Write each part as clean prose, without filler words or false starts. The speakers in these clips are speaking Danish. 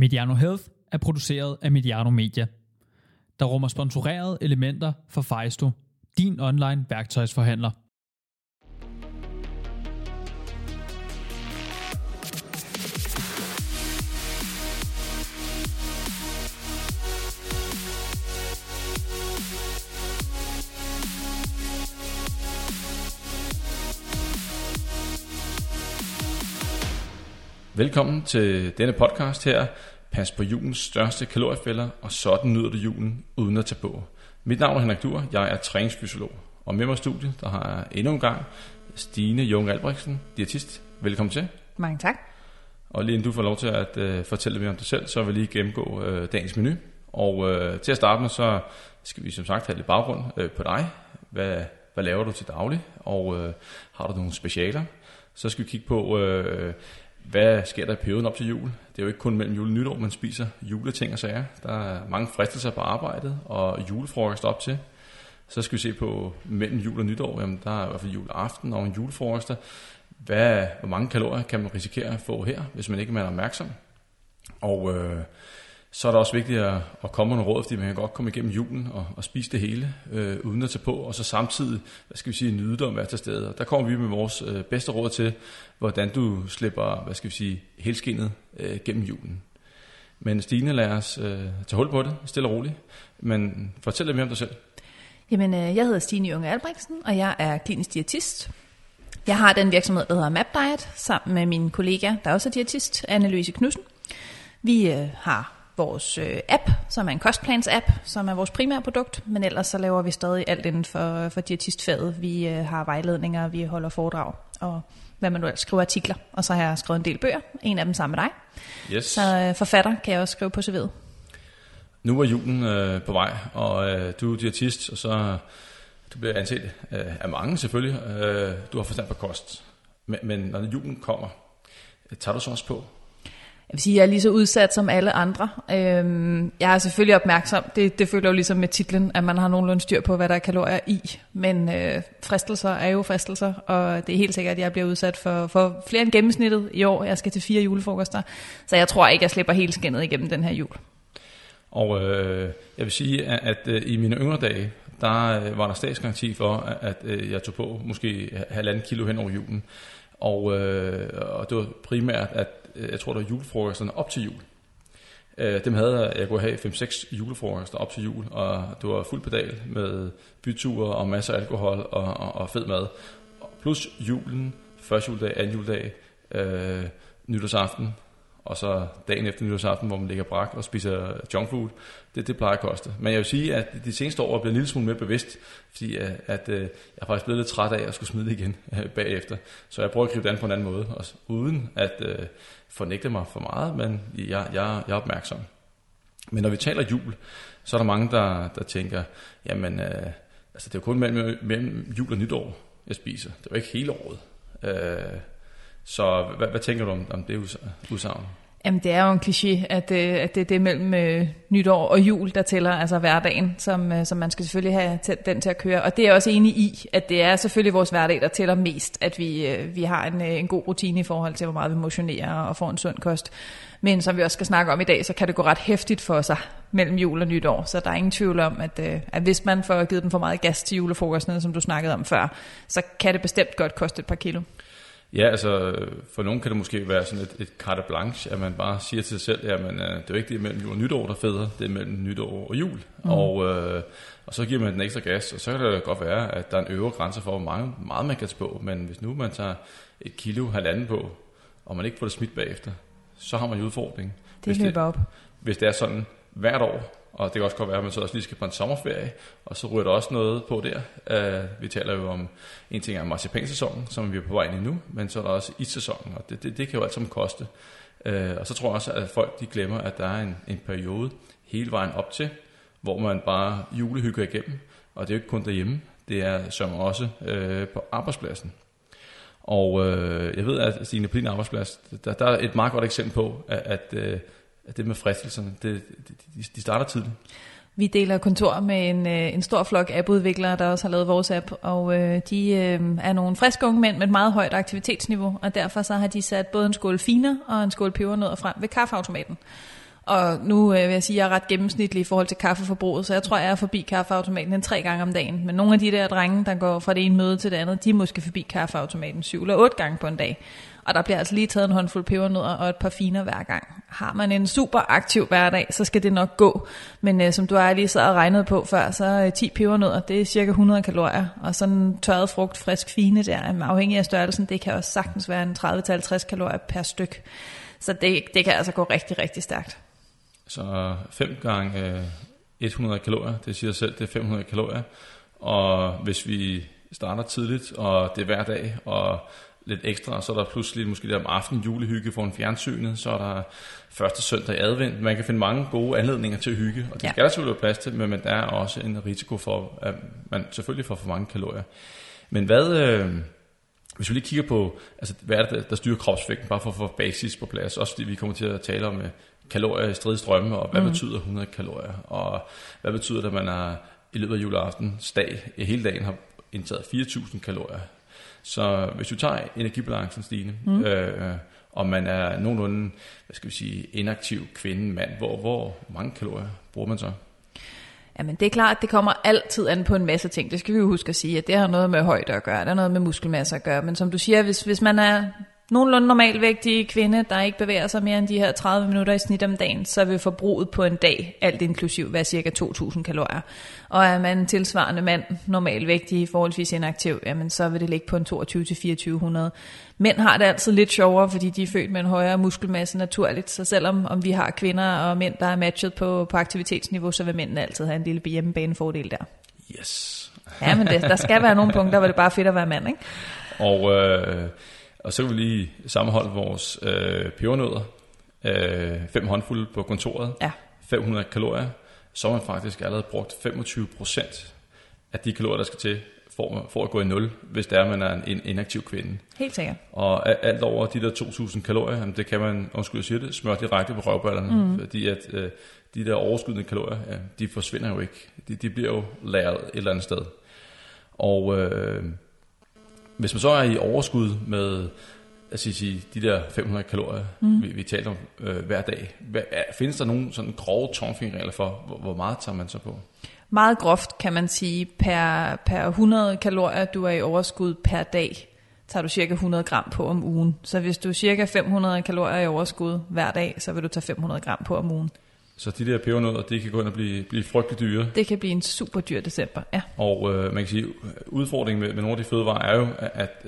Mediano Health er produceret af Mediano Media, der rummer sponsorerede elementer fra Fejstu, din online værktøjsforhandler. Velkommen til denne podcast her. Pas på julens største kaloriefælder, og sådan nyder du julen uden at tage på. Mit navn er Henrik Duer, jeg er træningsfysiolog. Og med mig i studiet, der har jeg endnu en gang Stine Junge Albrechtsen, diætist. Velkommen til. Mange tak. Og lige inden du får lov til at fortælle mere om dig selv, så vil jeg lige gennemgå dagens menu. Og til at starte med, så skal vi som sagt have lidt baggrund på dig. Hvad laver du til daglig? Og har du nogle specialer? Så skal vi kigge på... Hvad sker der i perioden op til jul? Det er jo ikke kun mellem jul og nytår, man spiser juleting og sager. Der er mange fristelser på arbejdet og julefrokost op til. Så skal vi se på mellem jul og nytår. Jamen, der er i hvert fald juleaften og en julefrokost. Hvor mange kalorier kan man risikere at få her, hvis man ikke er opmærksom? Og så er det også vigtigt at komme med nogle råd, fordi man kan godt komme igennem julen og spise det hele uden at tage på, og så samtidig, hvad skal vi sige, nyde det at være til stede. Og der kommer vi med vores bedste råd til, hvordan du slipper, hvad skal vi sige, helskindet gennem julen. Men Stine, lad os tage hul på det, stille og roligt. Men fortæl lidt mere om dig selv. Jamen, jeg hedder Stine Junge Albrechtsen, og jeg er klinisk diætist. Jeg har den virksomhed, der hedder MapDiet, sammen med min kollega, der også er diætist, Anna-Louise. Vi har vores app, som er en kostplans-app, som er vores primære produkt, men ellers så laver vi stadig alt inden for diætistfaget. Vi har vejledninger, vi holder foredrag, og hvad man nu ellers skriver artikler. Og så har jeg skrevet en del bøger, en af dem sammen med dig. Yes. Så forfatter kan jeg også skrive på CV'et. Nu er julen på vej, og du er diætist, og så du bliver anset af mange selvfølgelig. Du har forstand på kost, men når julen kommer, tager du så også på? Jeg vil sige, at jeg er lige så udsat som alle andre. Jeg er selvfølgelig opmærksom. Det følger jo ligesom med titlen, at man har nogenlunde styr på, hvad der er kalorier i. Men fristelser er jo fristelser, og det er helt sikkert, at jeg bliver udsat for flere end gennemsnittet i år. Jeg skal til 4 julefrokoster, så jeg tror ikke, jeg slipper helt skindet igennem den her jul. Og jeg vil sige, at i mine yngre dage, der var der statsgaranti for, at jeg tog på måske 1,5 kilo hen over julen. Og det var primært, at jeg tror, der var julefrokosterne op til jul. Dem havde jeg kunne have 5-6 julefrokoster op til jul, og det var fuld pedal med byture og masser af alkohol og fed mad. Plus julen, første juledag, anden juledag, nytårsaften, og så dagen efter nytårsaften, hvor man ligger brak og spiser junkfood. Det plejer at koste. Men jeg vil sige, at de seneste år er blevet en lille smule mere bevidst, fordi at jeg er faktisk blevet lidt træt af at skulle smide det igen bagefter. Så jeg prøver at gribe det an på en anden måde, også, uden at fornægte mig for meget, men jeg er opmærksom. Men når vi taler jul, så er der mange, der tænker, jamen, altså det er jo kun mellem jul og nytår, jeg spiser. Det er jo ikke hele året. Så hvad tænker du om det udsagn? Jamen, det er jo en kliché, at det er mellem nytår og jul, der tæller, altså hverdagen, som man skal selvfølgelig have den til at køre. Og det er jeg også enig i, at det er selvfølgelig vores hverdag, der tæller mest, at vi har en god rutine i forhold til, hvor meget vi motionerer og får en sund kost. Men som vi også skal snakke om i dag, så kan det gå ret hæftigt for sig mellem jul og nytår. Så der er ingen tvivl om, at hvis man får givet den for meget gas til julefrokostene, som du snakkede om før, så kan det bestemt godt koste et par kilo. Ja, altså for nogen kan det måske være sådan et carte blanche, at man bare siger til sig selv, jamen det er jo ikke det mellem jul og nytår, der federe, det er mellem nytår og jul. Mm. Og så giver man den ekstra gas, og så kan det godt være, at der er en øvre grænse for, hvor meget man kan tage på, men hvis nu man tager 1,5 kilo på, og man ikke får det smidt bagefter, så har man jo udfordring. Det løber op. Hvis det er sådan hvert år, og det kan også godt være, at man så også lige skal på en sommerferie, og så ryger der også noget på der. Vi taler jo om, en ting er marcipansæsonen, som vi er på vej ind i nu, men så er der også issæsonen, og det kan jo alt sammen koste. Og så tror jeg også, at folk de glemmer, at der er en periode hele vejen op til, hvor man bare julehygger igennem, og det er jo ikke kun derhjemme, det er som også på arbejdspladsen. Og jeg ved, at Stine, på din arbejdsplads, der er et meget godt eksempel på, at det med fristelserne, de starter tidligt. Vi deler kontor med en stor flok appudviklere, der også har lavet vores app, og de er nogle friske unge mænd med et meget højt aktivitetsniveau, og derfor så har de sat både en skål finer og en skål pebernødder frem ved kaffeautomaten. Og nu vil jeg sige, at jeg er ret gennemsnitlig i forhold til kaffeforbruget, så jeg tror, jeg er forbi kaffeautomaten 3 gange om dagen. Men nogle af de der drenge, der går fra det ene møde til det andet, de er måske forbi kaffeautomaten 7 eller 8 gange på en dag. Og der bliver altså lige taget en håndfuld pebernødder og et par finer hver gang. Har man en super aktiv hverdag, så skal det nok gå. Men som du har lige sad og regnet på før, så 10 pebernødder, det er cirka 100 kalorier. Og sådan tørret frugt, frisk fine der, afhængig af størrelsen, det kan også sagtens være en 30-50 kalorier per styk. Så det kan altså gå rigtig, rigtig stærkt. Så 5 gange 100 kalorier, det siger selv, det er 500 kalorier. Og hvis vi starter tidligt, og det er hver dag, og lidt ekstra, og så er der pludselig måske der om aftenen julehygge foran fjernsynet, så er der første søndag i advent. Man kan finde mange gode anledninger til at hygge, og det skal der selvfølgelig være plads til, men der er også en risiko for, at man selvfølgelig får for mange kalorier. Men hvis vi lige kigger på, altså, hvad er det, der styrer kropsvægten, bare for at få basis på plads, også fordi vi kommer til at tale om kalorier i stridige strømme, og hvad betyder 100 kalorier, og hvad betyder det, at man har, i løbet af juleaftens dag, hele dagen har indtaget 4.000 kalorier. Så hvis du tager energibalancen, Stine, og man er nogenlunde, hvad skal vi sige, inaktiv kvinde, mand, hvor mange kalorier bruger man så? Jamen det er klart, at det kommer altid an på en masse ting. Det skal vi jo huske at sige, at det har noget med højde at gøre, det har noget med muskelmasse at gøre. Men som du siger, hvis man er nogenlunde normalvægtig kvinde, der ikke bevæger sig mere end de her 30 minutter i snit om dagen, så vil forbruget på en dag, alt inklusiv, være cirka 2.000 kalorier. Og er man tilsvarende mand, normalvægtig, forholdsvis inaktiv, jamen så vil det ligge på en 22-2400. Mænd har det altid lidt sjovere, fordi de er født med en højere muskelmasse naturligt, så selvom vi har kvinder og mænd, der er matchet på aktivitetsniveau, så vil mændene altid have en lille hjemmebanefordel der. Yes. Ja, men der skal være nogle punkter, hvor det bare er fedt at være mand, ikke? Og så kan vi lige sammenholde vores pebernødder, 5 håndfulde på kontoret, 500 kalorier, så har man faktisk allerede brugt 25% af de kalorier, der skal til for at gå i nul, hvis det er, at man er en inaktiv kvinde. Helt sikkert. Og alt over de der 2.000 kalorier, det kan man, undskyld jeg siger det, smøre direkte på røvballerne, fordi at de der overskydende kalorier, de forsvinder jo ikke. De bliver jo lagret et eller andet sted. Og hvis man så er i overskud med de der 500 kalorier, vi taler om hver dag, findes der nogle sådan grove tommelfingerregler for, hvor meget tager man så på? Meget groft kan man sige, per 100 kalorier, du er i overskud per dag, tager du cirka 100 gram på om ugen. Så hvis du er cirka 500 kalorier i overskud hver dag, så vil du tage 500 gram på om ugen. Så de der pebernødder, det kan gå ind og blive frygtelig dyre. Det kan blive en super dyr december, ja. Og man kan sige, udfordringen med nogle af de fødevarer er jo, at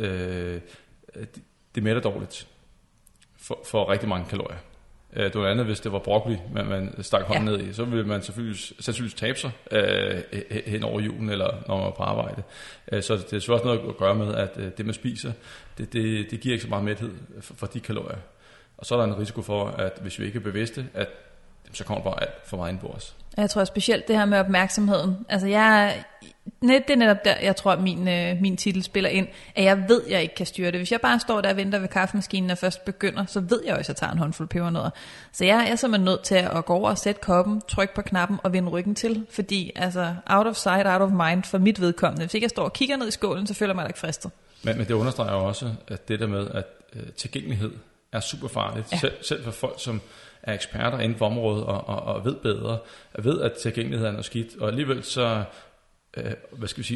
det mætter dårligt for rigtig mange kalorier. Det var andet, hvis det var broccoli, man stak hånden ned i, så ville man sandsynligvis tabe sig hen over julen, eller når man var på arbejde. Så det er selvfølgelig også noget at gøre med, at det man spiser, det giver ikke så meget mæthed for de kalorier. Og så er der en risiko for, at hvis vi ikke er bevidste, at så kommer bare alt for meget ind på os. Jeg tror specielt det her med opmærksomheden. Altså det er netop der, jeg tror, min titel spiller ind, at jeg ved, jeg ikke kan styre det. Hvis jeg bare står der og venter ved kaffemaskinen og først begynder, så ved jeg også, at jeg tager en håndfuld pebernødder. Så jeg er simpelthen nødt til at gå over og sætte koppen, trykke på knappen og vende ryggen til, fordi altså out of sight, out of mind for mit vedkommende. Hvis ikke jeg står og kigger ned i skålen, så føler jeg mig da ikke fristet. Men det understreger jo også, at det der med, at tilgængelighed er super farligt, selv for folk, som er eksperter inden for området og ved bedre, ved at tilgængelighed er noget skidt, og alligevel så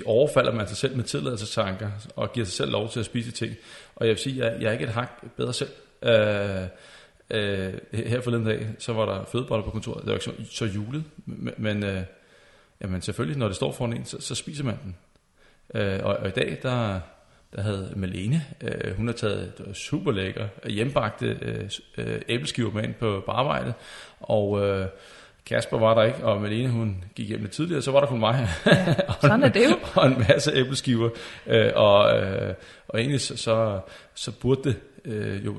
overfalder man sig selv med tilladelsestanker og giver sig selv lov til at spise ting. Og jeg vil sige, at jeg er ikke et hak bedre selv. Her forleden dag, så var der fødeboller på kontoret. Det var ikke så julet, men jamen selvfølgelig, når det står foran en, så spiser man den. Og i dag, der havde Malene, hun havde taget super lækker hjemmebagte æbleskiver med ind på arbejde, og Kasper var der ikke, og Malene hun gik hjem lidt tidligere, så var der kun mig. Ja, sådan er det jo. Og en masse æbleskiver, og egentlig så burde det jo,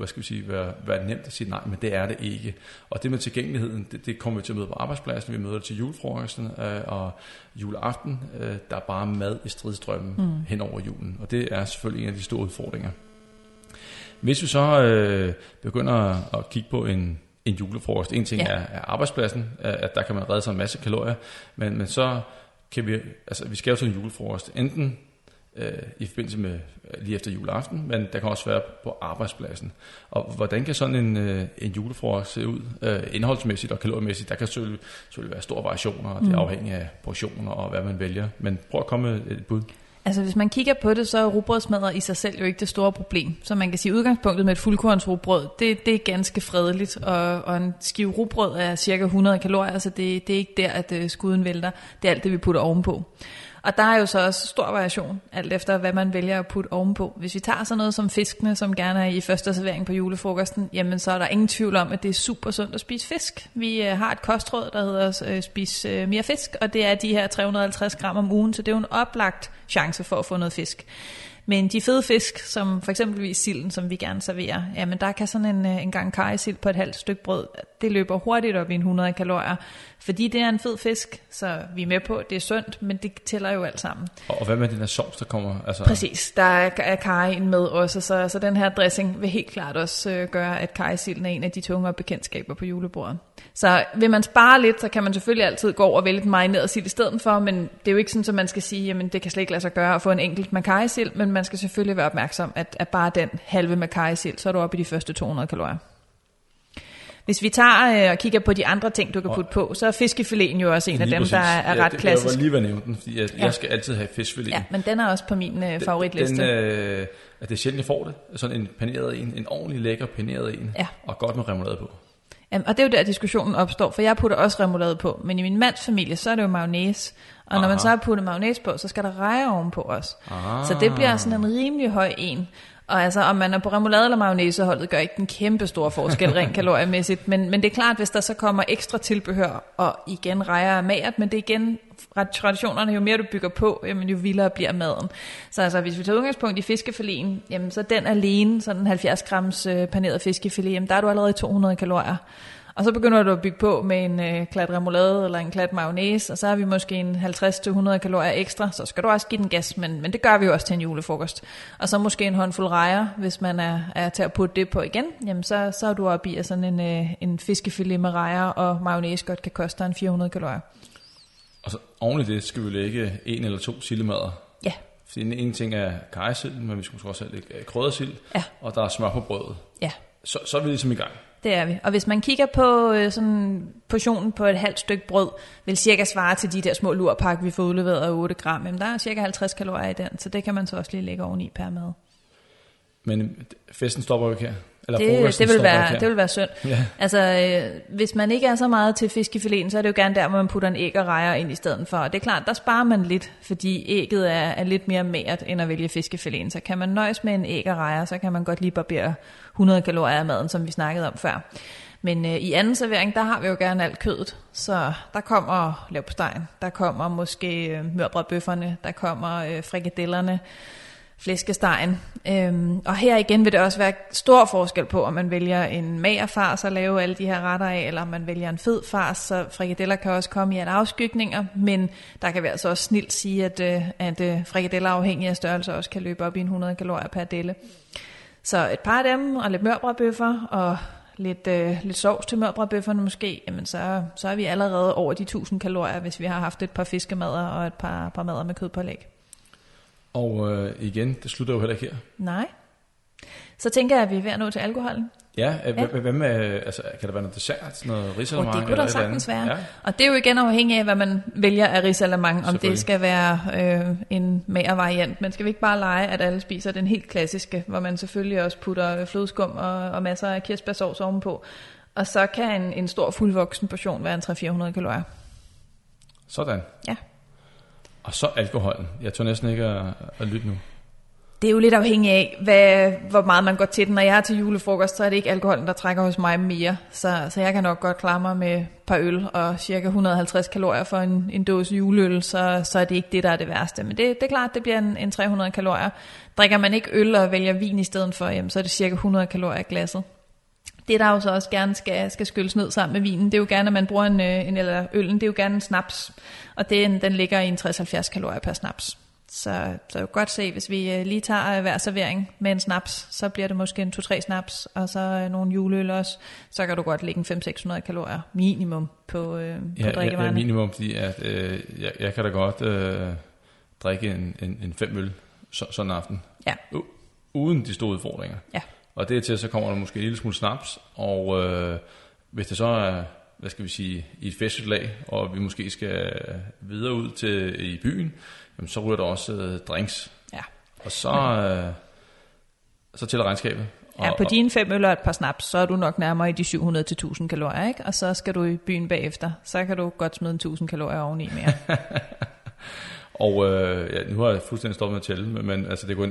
være nemt at sige nej, men det er det ikke. Og det med tilgængeligheden, det kommer vi til at møde på arbejdspladsen, vi møder det til julefrokosten og juleaften. Der er bare mad i stridstrømmen hen over julen, og det er selvfølgelig en af de store udfordringer. Hvis vi så begynder at kigge på en julefrokost, en ting er arbejdspladsen, at der kan man redde sig en masse kalorier, men så kan vi, altså vi skal jo til en julefrokost, enten i forbindelse med lige efter juleaften, men der kan også være på arbejdspladsen. Og hvordan kan sådan en julefrokost se ud indholdsmæssigt og kaloriemæssigt? Der kan selvfølgelig være store variationer, og det er afhængig af portioner og hvad man vælger. Men prøv at komme med et bud. Altså hvis man kigger på det, så er rugbrødsmadder i sig selv jo ikke det store problem. Så man kan sige, at udgangspunktet med et fuldkornsrugbrød, det er ganske fredeligt. Og en skive rugbrød er cirka 100 kalorier, så det er ikke der, at skuden vælter. Det er alt det, vi putter ovenpå. Og der er jo så også stor variation, alt efter hvad man vælger at putte ovenpå. Hvis vi tager sådan noget som fiskene, som gerne er i første servering på julefrokosten, jamen så er der ingen tvivl om, at det er super sundt at spise fisk. Vi har et kostråd, der hedder spis mere fisk, og det er de her 350 gram om ugen, så det er jo en oplagt chance for at få noget fisk. Men de fede fisk, som for eksempelvis silden, som vi gerne serverer, jamen der kan sådan en gang karrysild på et halvt stykke brød, det løber hurtigt op i 100 kalorier. Fordi det er en fed fisk, så vi er med på, det er sundt, men det tæller jo alt sammen. Og hvad med den her sovs, der kommer? Altså... Præcis, der er karryen med også, så den her dressing vil helt klart også gøre, at karrysilden er en af de tungere bekendtskaber på julebordet. Så vil man spare lidt, så kan man selvfølgelig altid gå over og vælge den marineret sild i stedet for, men det er jo ikke sådan, at man skal sige, jamen det kan slet ikke lade sig gøre at få en enkelt karrysild, men man skal selvfølgelig være opmærksom, at bare den halve med karrysild, så er du oppe i de første 200 kalorier. Hvis vi tager og kigger på de andre ting, du kan putte på, så er fiskefileten jo også en af dem, der er ret klassisk. Jeg var lige ved at nævne den, fordi jeg skal altid have fiskefileten. Ja, men den er også på min favoritliste. Det er sjældent, jeg får det. Sådan en paneret en, en ordentlig lækker paneret en, og godt med remoulade på. Jamen, og det er jo der, diskussionen opstår, for jeg putter også remoulade på, men i min mands familie, så er det jo mayonnaise. Og når man så har puttet mayonnaise på, så skal der rejer ovenpå også. Så det bliver sådan en rimelig høj en. Og altså, om man er på remoulade eller mayonnaiseholdet, gør ikke den kæmpe store forskel rent kaloriemæssigt. Men det er klart, hvis der så kommer ekstra tilbehør, og igen rejer af magert, men det er igen traditionerne, jo mere du bygger på, jamen, jo vildere bliver maden. Så altså, hvis vi tager udgangspunkt i fiskefiléen, jamen, så den alene, sådan en 70 grams paneret fiskefilet, jamen, der er du allerede 200 kalorier. Og så begynder du at bygge på med en klat remoulade eller en klat mayonnaise, og så har vi måske en 50-100 kalorier ekstra, så skal du også give den gas, men det gør vi jo også til en julefrokost. Og så måske en håndfuld rejer, hvis man er til at putte det på igen, jamen så er du oppe i, at sådan en fiskefilet med rejer og mayonnaise godt kan koste en 400 kalorier. Og så oven i det skal vi lægge en eller to sildemadder. Ja. Fordi den ene ting er karrysild, men vi skal måske også have lidt kryddersild, og der er smør på brødet. Ja. Så er vi ligesom i gang. Det er vi. Og hvis man kigger på sådan portionen på et halvt stykke brød, vil cirka svare til de der små lurpakke, vi får udleveret af 8 gram. Jamen, der er cirka 50 kalorier i den, så det kan man så også lige lægge oveni per mad. Men festen stopper jo ikke her? Eller det vil være synd. Yeah. Altså, hvis man ikke er så meget til fiskefileten, så er det jo gerne der, hvor man putter en æg og rejer ind i stedet for. Og det er klart, der sparer man lidt, fordi ægget er lidt mere mært, end at vælge fiskefileten. Så kan man nøjes med en æg og rejer, så kan man godt lige barbere 100 kalorier af maden, som vi snakkede om før. Men i anden servering, der har vi jo gerne alt kødet. Så der kommer leverpostejen, der kommer måske mørbrødbøfferne, der kommer frikadellerne, flæskestegen. Og her igen vil det også være stor forskel på, om man vælger en mager fars at lave alle de her retter af, eller om man vælger en fed fars, så frikadeller kan også komme i alle afskygninger, men der kan vi altså også snilt sige, at frikadeller afhængig af størrelse også kan løbe op i 100 kalorier per delle. Så et par af dem, og lidt mørbrødbøffer, og lidt sovs til mørbrødbøfferne måske, jamen så er vi allerede over de 1000 kalorier, hvis vi har haft et par fiskemadder og et par madder med kødpålæg. Og igen, det slutter jo heller ikke her. Nej. Så tænker jeg, at vi er ved at nå til alkoholen. Ja, hvad med, altså, kan der være noget dessert, noget risalamande? Det kunne der sagtens være. Ja. Og det er jo igen afhængig af, hvad man vælger af risalamande, om det skal være en mager variant. Men skal vi ikke bare lege, at alle spiser den helt klassiske, hvor man selvfølgelig også putter flødeskum og masser af kirsebærsauce ovenpå. Og så kan en stor fuldvoksen portion være en 300-400 kalorier. Sådan. Ja. Og så alkoholen. Jeg tør næsten ikke at lytte nu. Det er jo lidt afhængig af, hvor meget man går til den. Når jeg er til julefrokost, så er det ikke alkoholen, der trækker hos mig mere. Så jeg kan nok godt klare mig med et par øl og cirka 150 kalorier for en dåse juleøl. Så er det ikke det, der er det værste. Men det er klart, det bliver en 300 kalorier. Drikker man ikke øl og vælger vin i stedet for, jamen, så er det cirka 100 kalorier i glasset. Det, der jo så også gerne skal skylles ned sammen med vinen, det er jo gerne, at man bruger eller øllen, det er jo gerne en snaps. Og den ligger i en 60-70 kalorier per snaps. Så jo godt se, hvis vi lige tager hver servering med en snaps, så bliver det måske en 2-3 snaps, og så nogle juleøl også. Så kan du godt lægge en 500-600 kalorier minimum på drikkevarerne. Ja, minimum, fordi jeg kan da godt drikke en 5 øl sådan en aften. Ja. Uden de store udfordringer. Ja. Og dertil så kommer der måske en lille smule snaps, og hvis det så er, hvad skal vi sige, i et festligt lag, og vi måske skal videre ud til i byen, jamen, så ryger der også drinks. Ja. Og så, så tæller regnskabet. Ja, på dine 5 øl og et par snaps, så er du nok nærmere i de 700-1000 kalorier, ikke? Og så skal du i byen bagefter, så kan du godt smide 1000 kalorier oveni mere. Og ja, nu har jeg fuldstændig stoppet med at tælle, men altså, det går,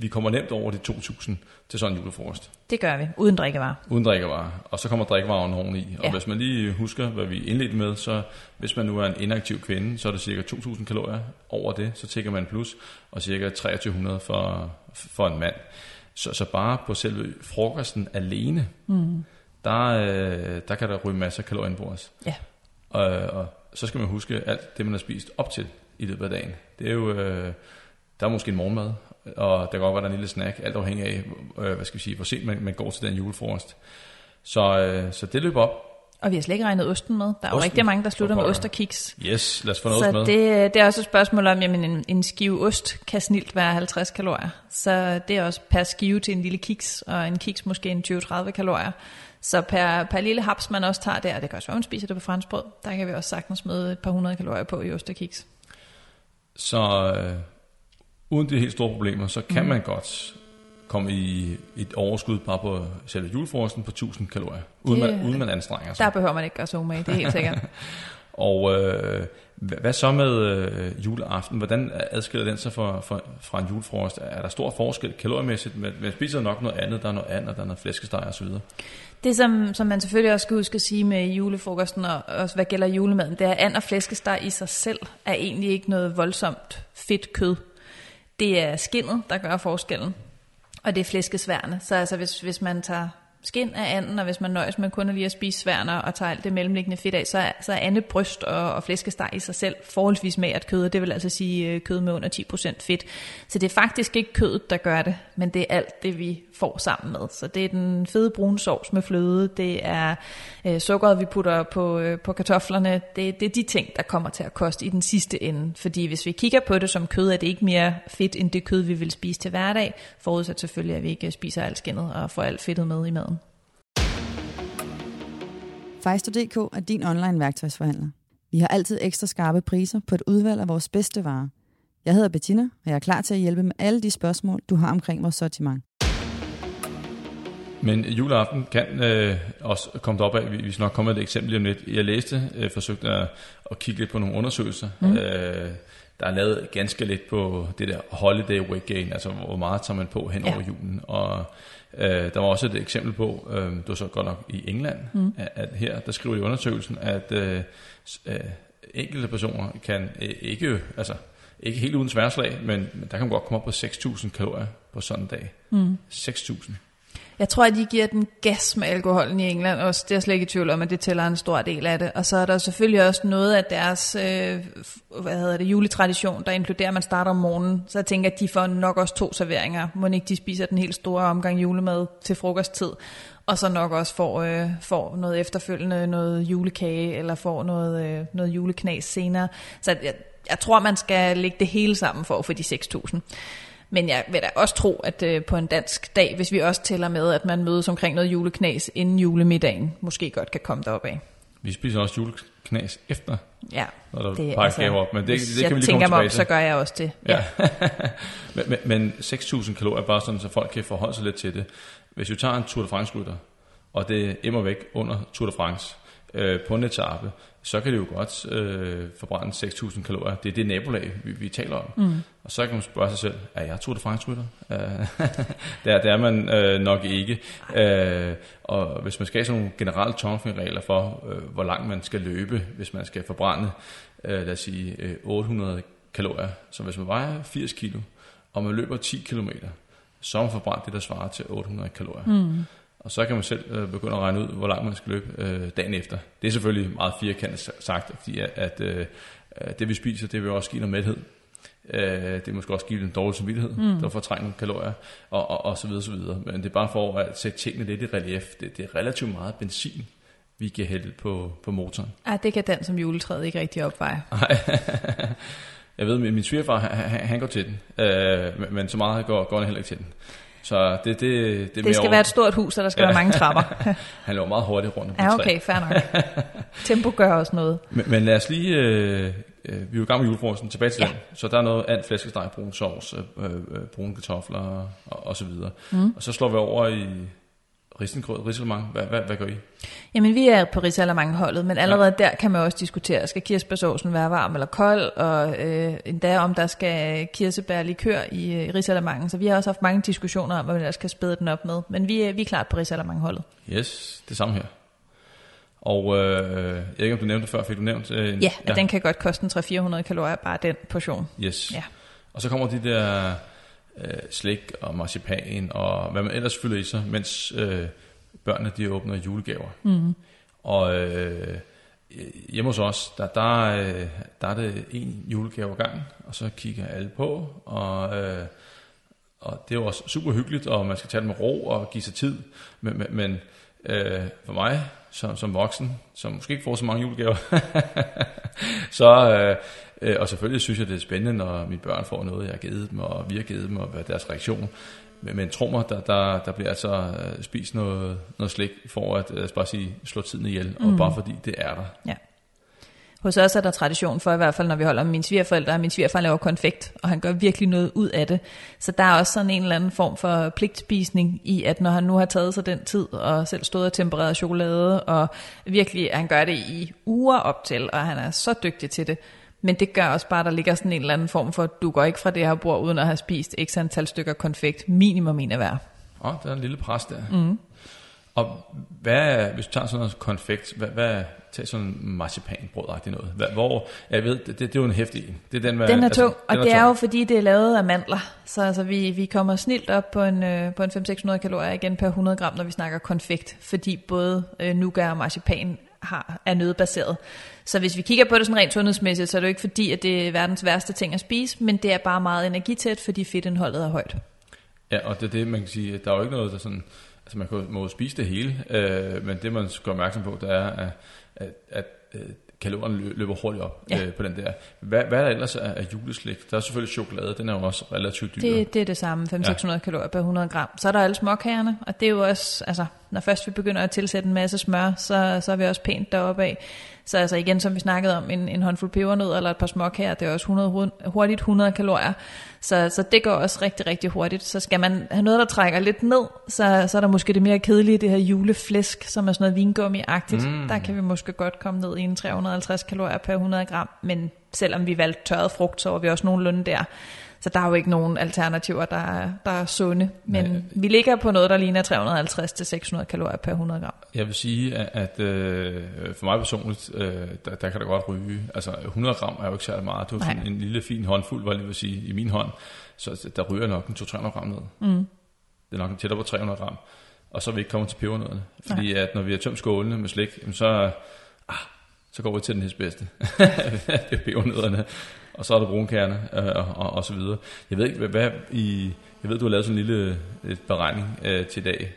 vi kommer nemt over de 2000 til sådan en julefrokost. Det gør vi, uden drikkevarer. Uden drikkevarer, og så kommer drikkevaren oveni. Og ja, hvis man lige husker, hvad vi indledte med, så hvis man nu er en inaktiv kvinde, så er det cirka 2000 kalorier over det, så tækker man plus, og cirka 2300 for en mand. Så bare på selve frokosten alene, der kan der ryge masser af kalorier ind på os. Ja. Og så skal man huske alt det, man har spist op til i løbet af dagen. Det er jo, der er måske en morgenmad, og der kan godt være der en lille snack, alt afhængig af, hvad skal vi sige, hvor sent man går til den julefrokost. Så det løber op. Og vi har slet ikke regnet osten med. Der er jo rigtig mange, der slutter med ost og kiks. Yes, lad os få noget ost med. Så det er også et spørgsmål om, jamen en skive ost kan snilt være 50 kalorier. Så det er også per skive til en lille kiks, og en kiks måske en 20-30 kalorier. Så per lille haps, man også tager der, og det kan også være, man spiser det på franskbrød, der kan vi også sagtens smide et par 100 kalorier på i ost og kiks. Så uden de helt store problemer, så kan man godt komme i et overskud bare på selve julefrokosten på 1000 kalorier, uden man anstrenger sig. Der behøver man ikke gøre så umage, det er helt sikkert. Og hvad så med juleaften? Hvordan adskiller den sig fra en julefrokost? Er der stor forskel kaloriemæssigt? Man spiser nok noget andet, der er noget andet, der er noget flæskesteg osv.? Det, som man selvfølgelig også skal huske at sige med julefrokosten, og også hvad gælder julemaden, det er, at and og flæskesteg i sig selv er egentlig ikke noget voldsomt fedt kød. Det er skindet, der gør forskellen. Og det er flæskesværne. Så altså, hvis man tager skind af anden, og hvis man nøjes med kun at lige at spise sværner og tager alt det mellemliggende fedt af, så er andet bryst og flæskesteg i sig selv forholdsvis magert kød, og det vil altså sige kød med under 10% fedt. Så det er faktisk ikke kødet, der gør det, men det er alt det, vi får sammen med. Så det er den fede brune sovs med fløde, det er sukkeret, vi putter på kartoflerne, det er de ting, der kommer til at koste i den sidste ende. Fordi hvis vi kigger på det som kød, er det ikke mere fedt end det kød, vi vil spise til hverdag, forudsat selvfølgelig, at vi ikke spiser alt skindet og får alt fedtet med i maden. Fejstu.dk er din online værktøjsforhandler. Vi har altid ekstra skarpe priser på et udvalg af vores bedste varer. Jeg hedder Bettina, og jeg er klar til at hjælpe med alle de spørgsmål, du har omkring vores sortiment. Men juleaften kan også komme derop af. Vi skal nok komme med et eksempel om lidt. Jeg læste, forsøgte at kigge lidt på nogle undersøgelser. Der er lavet ganske lidt på det der holiday weight gain, altså hvor meget tager man på hen over julen. Og der var også et eksempel på, det var så godt nok i England, at her, der skriver i undersøgelsen, at enkelte personer kan ikke helt uden sværslag, men der kan godt komme op på 6.000 kalorier på sådan en dag. 6.000. Jeg tror, at de giver den gas med alkoholen i England også. Det er slet ikke i tvivl om, at det tæller en stor del af det. Og så er der selvfølgelig også noget af deres juletradition, der inkluderer, at man starter om morgenen. Så jeg tænker, at de får nok også 2 serveringer. Må ikke de spiser den helt store omgang julemad til frokosttid. Og så nok også får noget efterfølgende, noget julekage, eller får noget juleknas senere. Så jeg tror, man skal lægge det hele sammen for at få de 6.000. Men jeg vil da også tro, at på en dansk dag, hvis vi også tæller med, at man mødes omkring noget juleknas inden julemiddagen, måske godt kan komme derop af. Vi spiser også juleknas efter, når der er pakket gaver op. Men det kan vi lige komme tilbage til. Så gør jeg også det. Ja. Men 6.000 kalorier, bare sådan, så folk kan forholde sig lidt til det. Hvis du tager en Tour de France-rytter, og det emmer væk under Tour de France på en etape, så kan det jo godt forbrænde 6.000 kalorier. Det er det nabolag, vi taler om. Og så kan man spørge sig selv, er jeg Tour de France-rytter? Det er man nok ikke. Og hvis man skal have sådan nogle generelle tommelfingerregler for, hvor langt man skal løbe, hvis man skal forbrænde, lad os sige, 800 kalorier. Så hvis man vejer 80 kilo, og man løber 10 kilometer, så har man forbrændt det, der svarer til 800 kalorier. Og så kan man selv begynde at regne ud, hvor langt man skal løbe dagen efter. Det er selvfølgelig meget firkantet sagt, fordi at det vi spiser, det vil også give noget mæthed. Det måske også give en dårlig samvittighed, der fortrænger nogle kalorier, og så videre, så videre. Men det er bare for at sætte tingene lidt i relief. Det er relativt meget benzin, vi kan hælde på motoren. Det kan den som juletræet ikke rigtig opveje. Jeg ved, min svigerfar, han går til den, men så meget går han heller ikke til den. Så det mere skal være et stort hus, og der skal være mange trapper. Han løber meget hurtigt rundt om det. Ja, okay, fair nok. Tempo gør også noget. Men lad os lige... vi er jo i gang med julefrokosten, tilbage til den. Så der er noget alt flæskesteg, brun sovs, brune kartofler og så videre. Og så slår vi over i risengrød, risalamande. Hvad gør I? Jamen, vi er på risalamande-holdet, men allerede der kan man også diskutere, skal kirsebærsovsen være varm eller kold, og endda om der skal kirsebærlikør i risalamanden. Så vi har også haft mange diskussioner om, hvad man ellers skal spæde den op med. Men vi er klart på risalamande-holdet. Yes, det samme her. Og jeg ved ikke, om du nævnte før, fik du nævnt? Den kan godt koste 300-400 kalorier, bare den portion. Yes. Ja. Og så kommer de der slik og marcipan og hvad man ellers fylder i sig, mens børnene de åbner julegaver. Mm-hmm. Og hjemme hos os, der er det en julegave gang, og så kigger alle på, og det er jo også super hyggeligt, og man skal tage det med ro og give sig tid, men for mig... Som voksen, som måske ikke får så mange julegaver. Og selvfølgelig synes jeg, det er spændende, når mine børn får noget, jeg har givet dem, og vi har givet dem, og hvad deres reaktion. Men tro mig, der bliver altså spist noget slik, for at bare sige, slå tiden ihjel, og bare fordi det er der. Ja. Hos os er der tradition for, i hvert fald når vi holder med mine svigerforældre, og min svigerfar laver konfekt, og han gør virkelig noget ud af det. Så der er også sådan en eller anden form for pligtspisning i, at når han nu har taget sig den tid, og selv stået og tempereret chokolade, og virkelig, han gør det i uger op til, og han er så dygtig til det. Men det gør også bare, at der ligger sådan en eller anden form for, at du går ikke fra det her bord, uden at have spist x antal stykker konfekt, minimum en af hver. Der er en lille pres der. Mm. Og hvad, hvis du tager sådan noget konfekt, hvad tager sådan marcipanbrød-agtigt noget? Hvor, jeg ved, det er jo en heftig en. Det er den, den er altså, tung, og det er jo fordi, det er lavet af mandler. Så altså, vi kommer snilt op på en 500-600 kalorier igen per 100 gram, når vi snakker konfekt. Fordi både nougat og marcipan er nødebaseret. Så hvis vi kigger på det sådan rent sundhedsmæssigt, så er det jo ikke fordi, at det er verdens værste ting at spise, men det er bare meget energitæt, fordi fedtindholdet er højt. Ja, og det er det, man kan sige, der er jo ikke noget, der sådan... Altså man må spise det hele, men det man skal være opmærksom på, det er, at kalorierne løber hurtigt op på den der. Hvad er der ellers af juleslik? Der er selvfølgelig chokolade, den er jo også relativt dyr. Det er det samme, 500-600 kalorier per 100 gram. Så er der alle småkagerne, og det er jo også, altså når først vi begynder at tilsætte en masse smør, så er vi også pænt deroppe af. Så altså igen, som vi snakkede om, en håndfuld pebernød eller et par småkager, det er også hurtigt 100 kalorier. Så det går også rigtig, rigtig hurtigt. Så skal man have noget, der trækker lidt ned, så er der måske det mere kedelige, det her juleflæsk, som er sådan noget vingummi-agtigt. Mm. Der kan vi måske godt komme ned i en 350 kalorier per 100 gram, men selvom vi valgte tørret frugt, så var vi også nogenlunde der. Så der er jo ikke nogen alternativer, der er sunde. Men vi ligger på noget, der ligner 350-600 kalorier per 100 gram. Jeg vil sige, at for mig personligt, der kan der godt ryge. Altså 100 gram er jo ikke særlig meget. Det er sådan en lille fin håndfuld, hvad jeg vil sige, i min hånd. Så der ryger nok en 200-300 gram ned. Mm. Det er nok tættere på 300 gram. Og så er vi ikke kommet til pebernødderne. Fordi at når vi har tømt skålene med slik, så går vi til den næstbedste. Det er pebernødderne. Og så er der brunkærne og så videre. Jeg ved ikke, jeg ved, du har lavet sådan en lille beregning til i dag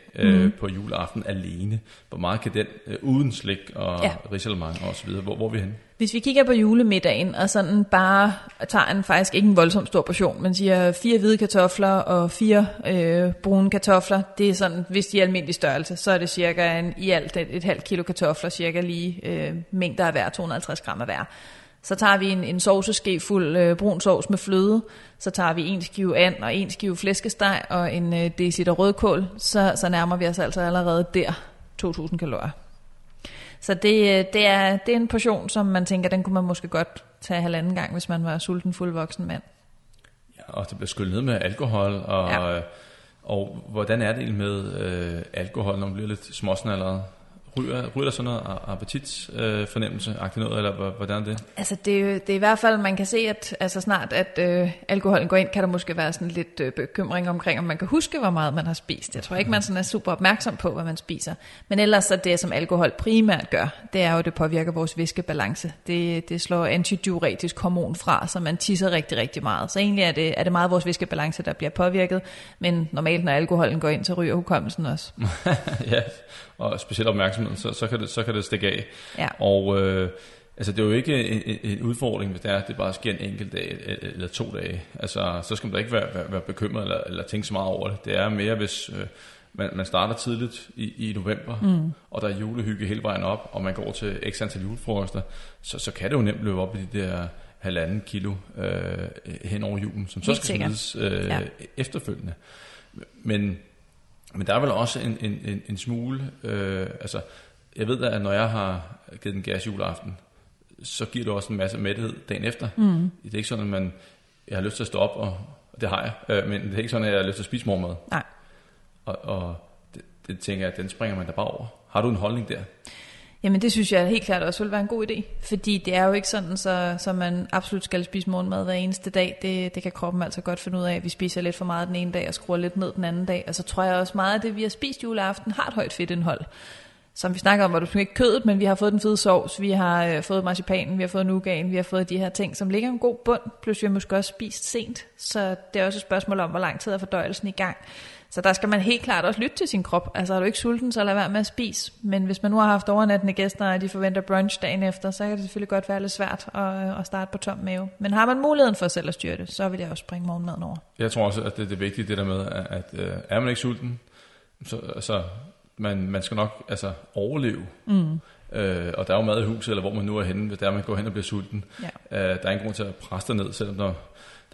på juleaften alene. Hvor meget kan den uden slik og risalamande og så videre? Hvor er vi henne? Hvis vi kigger på julemiddagen og sådan bare tager en faktisk ikke en voldsom stor portion, men siger 4 hvide kartofler og 4 brune kartofler, det er sådan, hvis de er almindelig størrelse, så er det cirka i alt et halvt kilo kartofler, cirka lige mængder af hver, 250 gram af hver. Så tager vi en sovseske fuld brun sovs med fløde, så tager vi en skive and og en skive flæskesteg og en deciliter rødkål, så nærmer vi os altså allerede der 2.000 kalorier. Så det er en portion, som man tænker, den kunne man måske godt tage halvanden gang, hvis man var sulten fuldvoksen mand. Ja, og det bliver skyllet ned med alkohol, og hvordan er det med alkohol, når man bliver lidt småsnallerede? Ryger der sådan noget appetitfornemmelse-agtigt noget, eller hvordan det? Altså det er i hvert fald, man kan se, at altså snart at alkoholen går ind, kan der måske være sådan lidt bekymring omkring, om man kan huske, hvor meget man har spist. Jeg tror ikke, man sådan er super opmærksom på, hvad man spiser. Men ellers så det, som alkohol primært gør, det er jo, at det påvirker vores væskebalance. Det slår antidiuretisk hormon fra, så man tisser rigtig, rigtig meget. Så egentlig er det meget vores væskebalance, der bliver påvirket, men normalt, når alkoholen går ind, så ryger hukommelsen også. Ja, og specielt opmærksomhed, så kan det stikke af. Ja. Og Altså det er jo ikke en udfordring, hvis det bare sker en enkelt dag eller 2 dage. Altså så skal man da ikke være bekymret eller tænke så meget over det. Det er mere, hvis man starter tidligt i november, og der er julehygge hele vejen op, og man går til x antal julefrokoster, så kan det jo nemt løbe op i de der 1,5 kilo hen over julen, som så skal smides efterfølgende. Men der er vel også en smule... altså, jeg ved da, at når jeg har givet den gas juleaften, så giver det også en masse mæthed dagen efter. Mm. Det er ikke sådan, at jeg har lyst til at stå op, og det har jeg. Men det er ikke sådan, at jeg har lyst til at spise morgenmad. Nej. Og det tænker jeg, den springer man da bare over. Har du en holdning der? Jamen det synes jeg helt klart også vil være en god idé. Fordi det er jo ikke sådan, så man absolut skal spise morgenmad hver eneste dag. Det kan kroppen altså godt finde ud af. Vi spiser lidt for meget den ene dag og skruer lidt ned den anden dag. Og så tror jeg også meget, at det vi har spist juleaften har et højt fedtindhold. Som vi snakker om, hvor du smager ikke kødet, men vi har fået den fede sovs, vi har fået marcipanen, vi har fået nougaten, vi har fået de her ting, som ligger en god bund, plus vi har måske også spist sent. Så det er også et spørgsmål om, hvor lang tid er fordøjelsen i gang. Så der skal man helt klart også lytte til sin krop. Altså er du ikke sulten, så lad være med at spise. Men hvis man nu har haft overnattende gæster, og de forventer brunch dagen efter, så kan det selvfølgelig godt være lidt svært at starte på tom mave. Men har man muligheden for selv at styre det, så vil jeg også springe morgenmaden over. Jeg tror også, at det er det vigtige, det der med, at er man ikke sulten, så man skal nok overleve. Mm. Og der er jo mad i huset, eller hvor man nu er henne, hvis der man går hen og bliver sulten. Ja. Der er ingen grund til at presse ned, selvom der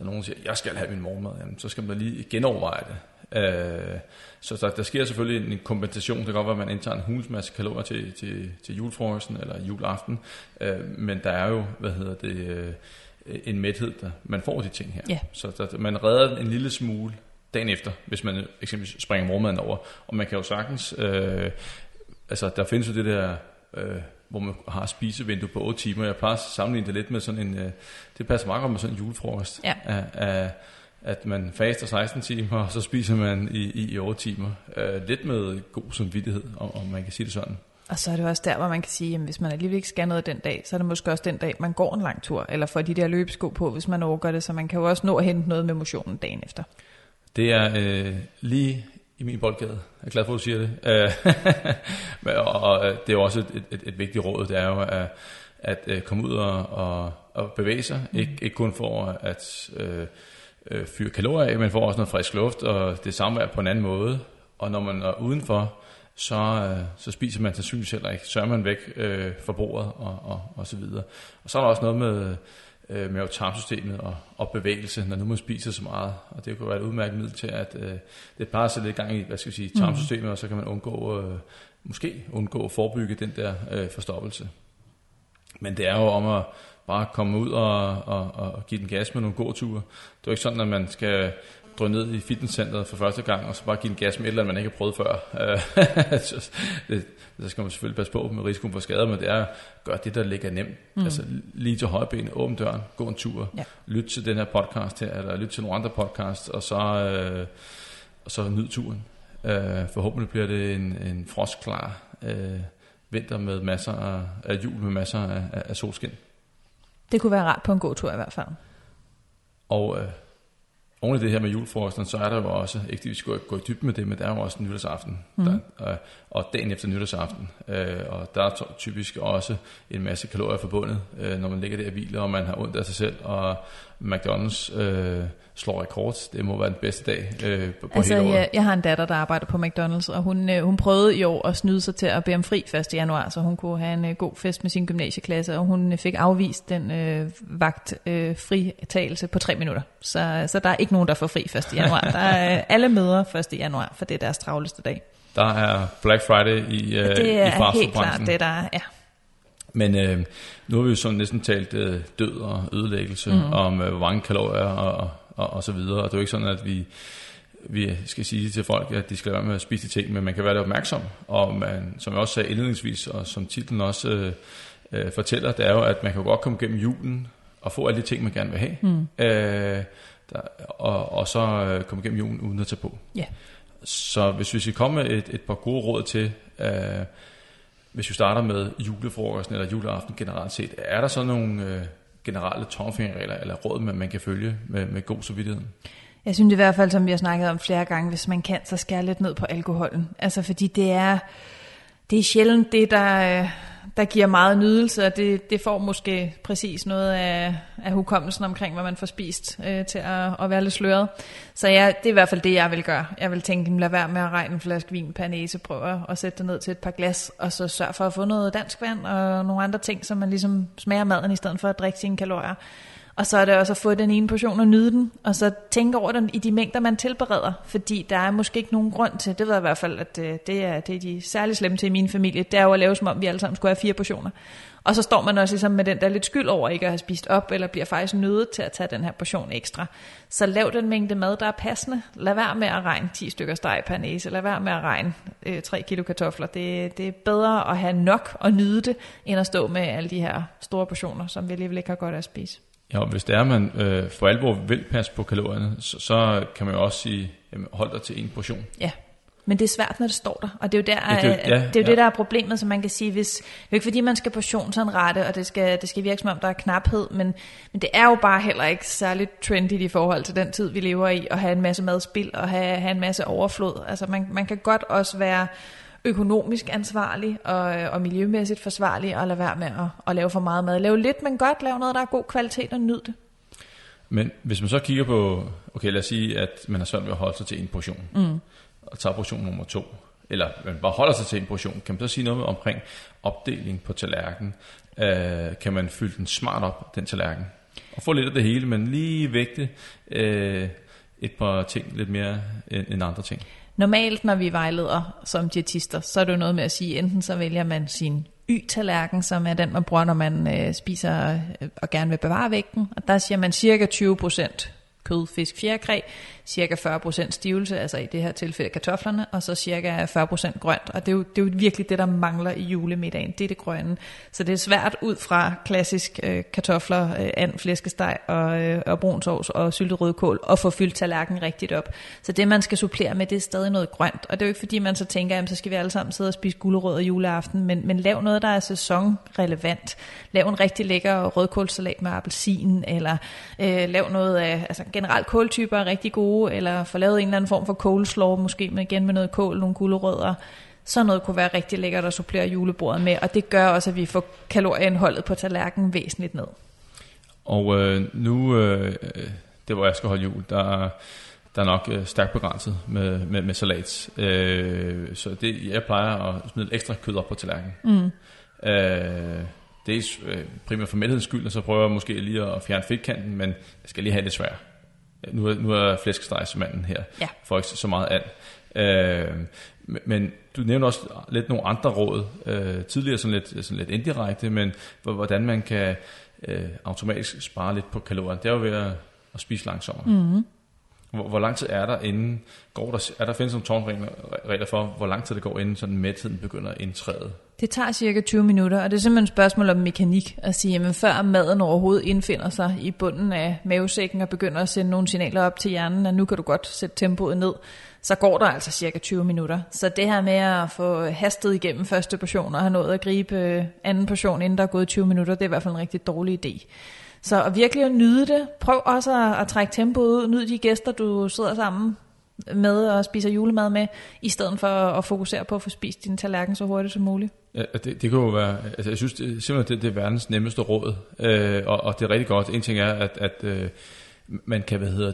er nogen, der siger, jeg skal have min morgenmad. Jamen, så skal man lige genoverveje det. Så der sker selvfølgelig en kompensation. Det kan godt være, at man indtager en hulens masse kalorier til julefrokosten eller juleaften. Men der er jo, en mæthed, der man får de ting her. Yeah. Så man redder en lille smule dagen efter, hvis man eksempelvis springer morgenmaden over. Og man kan jo sagtens... der findes jo det der... hvor man har spisevindue på 8 timer. Jeg plejer at sammenligne det lidt med sådan en... det passer meget godt med sådan en julefrokost. Ja. At man faster 16 timer, og så spiser man i 8 timer. Lidt med god samvittighed, om man kan sige det sådan. Og så er det også der, hvor man kan sige, at hvis man alligevel ikke skal noget den dag, så er det måske også den dag, man går en lang tur, eller får de der løbesko på, hvis man overgår det, så man kan jo også nå at hente noget med motionen dagen efter. Det er lige i min boldgade. Jeg er glad for, at du siger det. Og det er jo også et vigtigt råd, det er jo at komme ud og bevæge sig. Ikke kun for at... fyre kalorier af, man får også noget frisk luft, og det samvær på en anden måde. Og når man er udenfor, så spiser man sandsynligvis heller ikke. Sørger man væk fra bordet og så videre. Og så er der også noget med mavetarmsystemet og bevægelse, når nu man spiser så meget. Og det kan være et udmærket middel til, at det plejer at sætte lidt gang i tarmsystemet, og så kan man måske undgå at forebygge den der forstoppelse. Men det er jo om at bare komme ud og give den gas med nogle gåture. Det er jo ikke sådan, at man skal drøne ned i fitnesscenteret for første gang, og så bare give den gas med et eller andet, man ikke har prøvet før. Så skal man selvfølgelig passe på med risikoen for skader, men det er at gøre det, der ligger nemt. Mm. Altså lige til højbenet, åbne døren, gå en tur, lyt til den her podcast her, eller lyt til nogle andre podcasts, og så nyd turen. Forhåbentlig bliver det en frostklar vinter med masser af jul, med masser af solskin. Det kunne være rart på en god tur i hvert fald. Og oven i det her med julefrokosten, så er der jo også, ikke vi skal gå i dybden med det, men der er jo også nytårsaften. Der, og dagen efter nytårsaften. Og der er typisk også en masse kalorier forbundet, når man ligger der og hviler, og man har ondt af sig selv, og McDonald's slår rekord. Det må være den bedste dag på hele året. Jeg har en datter, der arbejder på McDonald's, og hun prøvede i år at snyde sig til at bede om fri 1. januar, så hun kunne have en god fest med sin gymnasieklasse, og hun fik afvist den vagtfritagelse på 3 minutter. Så der er ikke nogen, der får fri 1. januar. Der er alle møder 1. januar, for det er deres travleste dag. Der er Black Friday i fastfoodbranchen. Helt klart det, der er, ja. Men nu har vi jo sådan næsten talt død og ødelæggelse, om hvor mange kalorier og så videre. Og det er jo ikke sådan, at vi skal sige til folk, at de skal være med at spise de ting, men man kan være lidt opmærksom. Og man, som jeg også sagde indledningsvis, og som titlen også fortæller, det er jo, at man kan godt komme gennem julen og få alle de ting, man gerne vil have. Og så komme gennem julen uden at tage på. Yeah. Så hvis vi skal komme med et par gode råd til... Hvis vi starter med julefrokosten eller juleaften generelt set, er der så nogle generelle tommelfingerregler eller råd, man kan følge med god samvittighed? Jeg synes i hvert fald, som vi har snakket om flere gange, hvis man kan, så skære lidt ned på alkoholen. Altså fordi det er sjældent det, der der giver meget nydelse, og det får måske præcis noget af hukommelsen omkring, hvad man får spist, til at være lidt sløret. Så ja, det er i hvert fald det, jeg vil gøre. Jeg vil tænke, lad være med at regne en flaske vin per næse, prøv at sætte det ned til et par glas, og så sørg for at få noget dansk vand og nogle andre ting, så man ligesom smager maden i stedet for at drikke sine kalorier. Og så er det også at få den ene portion og nyde den, og så tænke over den i de mængder, man tilbereder, fordi der er måske ikke nogen grund til, det ved jeg i hvert fald, at det er de særlig slemme til i min familie, det er jo at lave, som om vi alle sammen skulle have 4 portioner. Og så står man også ligesom med den der lidt skyld over ikke at have spist op, eller bliver faktisk nødt til at tage den her portion ekstra. Så lav den mængde mad, der er passende. Lad være med at regne 10 stykker steg per næse, lad være med at regne 3 kilo kartofler. Det er bedre at have nok og nyde det, end at stå med alle de her store portioner, som vi alligevel ikke har godt af at spise. Ja, og hvis det er, at man for alvor vil passe på kalorierne, så kan man jo også sige, jamen, hold dig til en portion. Ja, men det er svært, når det står der. Og det er jo det, der er problemet, så man kan sige, hvis, det er jo ikke fordi, man skal portionsanrette, og det skal virke, som om der er knaphed, men det er jo bare heller ikke særligt trendy i forhold til den tid, vi lever i, at have en masse madspild og have en masse overflod. Altså man kan godt også være økonomisk ansvarlig og miljømæssigt forsvarlig, og lade være med at lave for meget mad. Lave lidt, men godt. Lave noget, der er god kvalitet, og nyd det. Men hvis man så kigger på, okay, lad os sige, at man har svært ved at holde sig til en portion, og tager portion nummer 2, eller man bare holder sig til en portion, kan man så sige noget omkring opdeling på tallerkenen? Kan man fylde den smart op, den tallerken? Og få lidt af det hele, men lige vægte et par ting lidt mere end andre ting? Normalt, når vi vejleder som diætister, så er det jo noget med at sige, enten så vælger man sin Y-tallerken, som er den, man bruger, når man spiser og gerne vil bevare vægten. Og der siger man cirka 20% kød, fisk, fjerkræ, cirka 40% stivelse, altså i det her tilfælde kartoflerne, og så cirka 40% grønt. Og det er jo virkelig det, der mangler i julemiddagen, det er det grønne. Så det er svært ud fra klassisk kartofler, and, flæskesteg og brun sovs og syltet rødkål at få fyldt tallerkenen rigtigt op. Så det, man skal supplere med, det er stadig noget grønt. Og det er jo ikke fordi, man så tænker, jamen, så skal vi alle sammen sidde og spise gulerødder juleaften, men lav noget, der er sæsonrelevant. Lav en rigtig lækker rødkålsalat med appelsin, eller lav noget af, altså generelt kåltyper er rigtig gode, eller få lavet en eller anden form for coleslaw, måske med noget kål, nogle gulerødder. Sådan noget kunne være rigtig lækkert at supplere julebordet med, og det gør også, at vi får kalorieindholdet på tallerkenen væsentligt ned. Og nu, det hvor jeg skal holde jul, der er nok stærkt begrænset med salat. Så det, jeg plejer at smide lidt ekstra kød op på tallerkenen. Det er primært for mæthedens skyld, og så prøver jeg måske lige at fjerne fedtkanten, men jeg skal lige have det svært. Nu er flæskestegsmanden her, ja, for ikke så meget alt. Men du nævner også lidt nogle andre råd, tidligere sådan lidt indirekte, men hvordan man kan automatisk spare lidt på kalorier. Det er jo ved at spise langsommere. Mm-hmm. Hvor lang tid er der inden? Findes nogle tårnregler for, hvor lang tid det går, inden sådan mætheden begynder at indtræde? Det tager cirka 20 minutter, og det er simpelthen et spørgsmål om mekanik at sige, jamen før maden overhovedet indfinder sig i bunden af mavesækken og begynder at sende nogle signaler op til hjernen, at nu kan du godt sætte tempoet ned, så går der altså cirka 20 minutter. Så det her med at få hastet igennem første portion og have nået at gribe anden portion, inden der er gået 20 minutter, det er i hvert fald en rigtig dårlig idé. Så at virkelig at nyde det. Prøv også at trække tempoet ud. Nyd de gæster, du sidder sammen med og spiser julemad med, i stedet for at fokusere på at få spist din tallerken så hurtigt som muligt. Ja, det kan jo være, altså jeg synes simpelthen, det er verdens nemmeste råd, og det er rigtig godt. En ting er, at man kan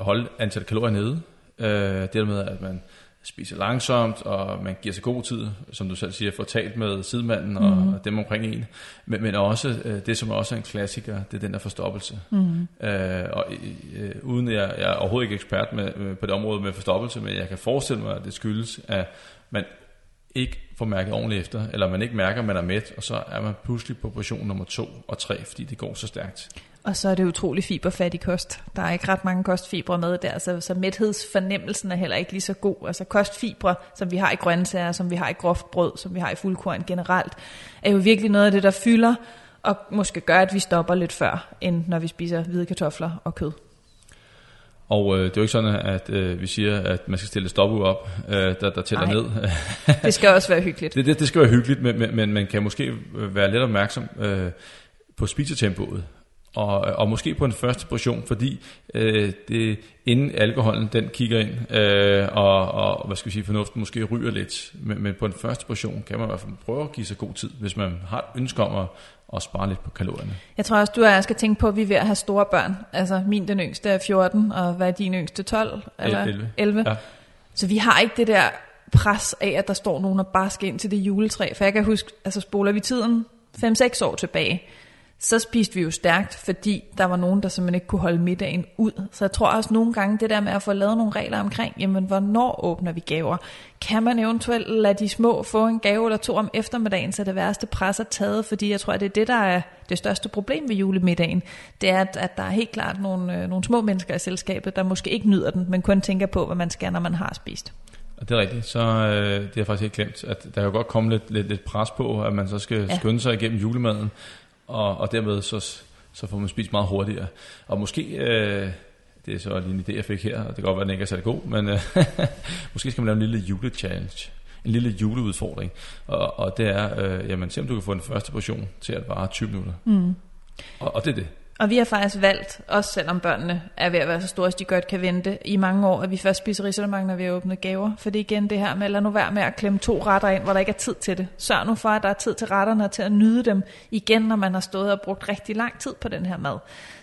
holde antallet kalorier nede. Det med, at man spiser langsomt, og man giver sig god tid, som du selv siger, får talt med sidemanden og dem omkring en. Men også det, som også er en klassiker, det er den der forstoppelse. Uden jeg er overhovedet ikke ekspert på det område med forstoppelse, men jeg kan forestille mig, at det skyldes, at man ikke får mærket ordentligt efter, eller man ikke mærker, at man er mæt, og så er man pludselig på portion nummer 2 og 3, fordi det går så stærkt. Og så er det utrolig fiberfattig kost. Der er ikke ret mange kostfibre med der, så mæthedsfornemmelsen er heller ikke lige så god. Altså kostfibre, som vi har i grøntsager, som vi har i groft brød, som vi har i fuldkorn generelt, er jo virkelig noget af det, der fylder, og måske gør, at vi stopper lidt før, end når vi spiser hvide kartofler og kød. Og det er jo ikke sådan, at vi siger, at man skal stille stoppur op, der tæller ned. Det skal også være hyggeligt. Det skal være hyggeligt, men man kan måske være lidt opmærksom på spisetempoet. og måske på en første portion, fordi det, inden alkoholen den kigger ind, og hvad skal vi sige, fornuften måske ryger lidt, men på en første portion kan man i hvert fald prøve at give sig god tid, hvis man har et ønske om at spare lidt på kalorierne. Jeg tror også, du og jeg skal tænke på, at vi er ved at have store børn. Altså min den yngste er 14, og hvad er din yngste, 12? Eller 11. Ja. Så vi har ikke det der pres af, at der står nogen og bare skal ind til det juletræ. For jeg kan huske, altså spoler vi tiden 5-6 år tilbage, så spiste vi jo stærkt, fordi der var nogen, der simpelthen ikke kunne holde middagen ud. Så jeg tror også nogle gange, det der med at få lavet nogle regler omkring, jamen hvornår åbner vi gaver? Kan man eventuelt lade de små få en gave eller to om eftermiddagen, så det værste pres er taget? Fordi jeg tror, at det er det, der er det største problem ved julemiddagen. Det er, at der er helt klart nogle små mennesker i selskabet, der måske ikke nyder den, men kun tænker på, hvad man skal, når man har spist. Og det er rigtigt, så det er faktisk helt glemt, at der jo godt komme lidt pres på, at man så skal skynde sig igennem julemaden, og dermed så får man spist meget hurtigere. Og måske, det er så lige en idé, jeg fik her, og det kan godt være, at den ikke er særlig god, men måske skal man lave en lille julechallenge, en lille juleudfordring, og det er, jamen simpelthen du kan få den første portion til at vare 20 minutter. Mm. Og det er det. Og vi har faktisk valgt, også selvom børnene er ved at være så store, at de godt kan vente i mange år, at vi først spiser risalemang, når vi har åbnet gaver. For det er igen det her med, lad nu være med at klemme 2 retter ind, hvor der ikke er tid til det. Sørg nu for, at der er tid til retterne og til at nyde dem igen, når man har stået og brugt rigtig lang tid på den her mad.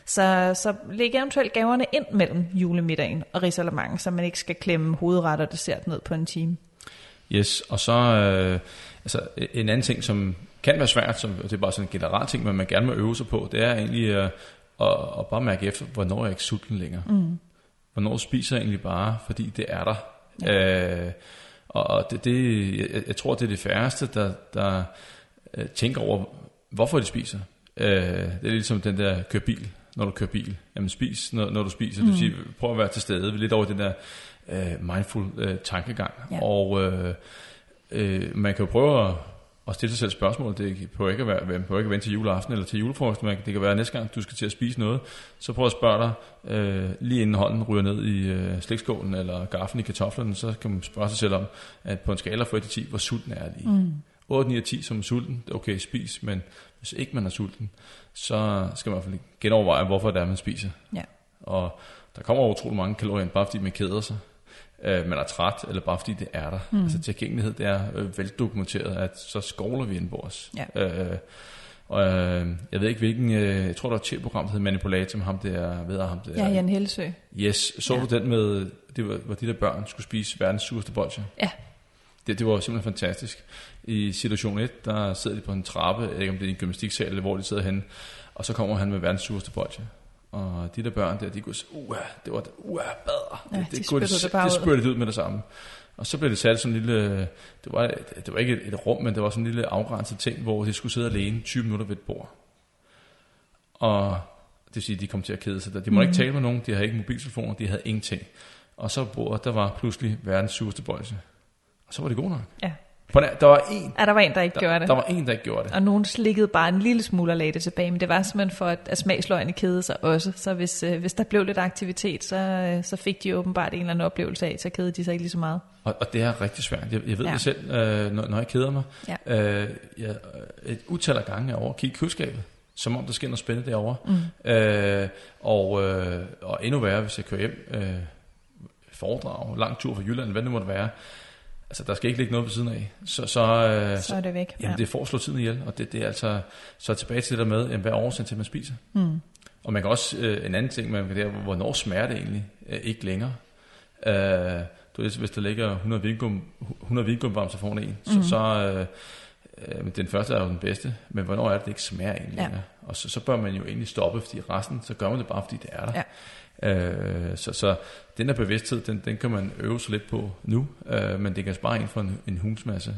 Så læg eventuelt gaverne ind mellem julemiddagen og risalemangen, så man ikke skal klemme hovedretter og dessert ned på en time. Yes, og så en anden ting, som kan være svært, som det er bare sådan en generel ting, men man gerne må øve sig på, det er egentlig at bare mærke efter, hvornår jeg ikke sulten længere. Mm. Hvornår spiser jeg egentlig bare, fordi det er der. Ja. Og jeg tror, det er det færreste, der tænker over, hvorfor de spiser. Det er ligesom den der kør bil, når du kører bil. Jamen spis, når du spiser. Mm. Det vil sige, prøv at være til stede. Vi er lidt over den der mindful tankegang. Ja. Og man kan jo prøve at stille sig selv spørgsmål. Det prøver ikke at vente til juleaften eller til julefrokost. Det kan være, at næste gang du skal til at spise noget, så prøv at spørge dig, lige inden hånden ryger ned i slikskålen eller gaffen i kartoflerne, så kan man spørge sig selv om, at på en skala fra 1 til 10, hvor sulten er lige. Mm. 8, 9 og 10 som sulten, okay, spis, men hvis ikke man er sulten, så skal man i hvert fald genoverveje, hvorfor det er, man spiser. Ja. Og der kommer utrolig mange kalorier, bare fordi man keder sig, man er træt, eller bare fordi det er der. Mm. Altså tilgængelighed, det er veldokumenteret, at så skovler vi indenbords. Ja. Og jeg ved ikke hvilken, jeg tror der var et TV-program, der hed Manipulatum, ham der. Ja, Jan Helsø. Yes, du den med, det var de der børn, skulle spise verdens sureste bolcher. Ja. Det var simpelthen fantastisk. I situation 1, der sidder de på en trappe, ikke om det er en gymnastiksal, eller hvor de sidder henne, og så kommer han med verdens sureste bolcher. Og de der børn der, de kunne sige, det var bader. Ja, det spyttede det ud med det samme. Og så blev det sat sådan en lille, det var ikke et rum, men det var sådan en lille afgrænset ting, hvor de skulle sidde alene 20 minutter ved et bord. Og det vil sige, de kom til at kede sig der. De måtte ikke tale med nogen, de havde ikke mobiltelefoner, de havde ingenting. Og så bordet, der var pludselig verdens sureste bolse. Og så var det god nok. Ja. Der var en, der ikke gjorde det. Der var en, der ikke gjorde det. Og nogen slikkede bare en lille smule og lagde det tilbage, men det var simpelthen for, at smagsløgene kedede sig også. Så hvis der blev lidt aktivitet, så fik de åbenbart en eller anden oplevelse af, så kedede de sig ikke lige så meget. Og det er rigtig svært. Jeg ved det selv, når jeg keder mig. Ja. Jeg et utal af gange over at kigge i køleskabet, som om der sker noget spændende derovre. Mm. Og endnu værre, hvis jeg kører hjem, foredrag, lang tur fra Jylland, hvad det måtte være. Altså, der skal ikke ligge noget ved siden af. Så er det væk. Jamen, det får at slå tiden ihjel, og det er altså så tilbage til det der med, hvad årsagen til, man spiser. Mm. Og man kan også, en anden ting, man kan der, hvornår smager det egentlig ikke længere. Hvis der ligger 100 vingummibamser foran en, den første er jo den bedste, men hvornår er det ikke smager egentlig længere. Og så bør man jo egentlig stoppe, fordi resten, så gør man det bare, fordi det er der. Ja. Så den der bevidsthed, den kan man øve sig lidt på nu, men det kan spare en for en hulsmasse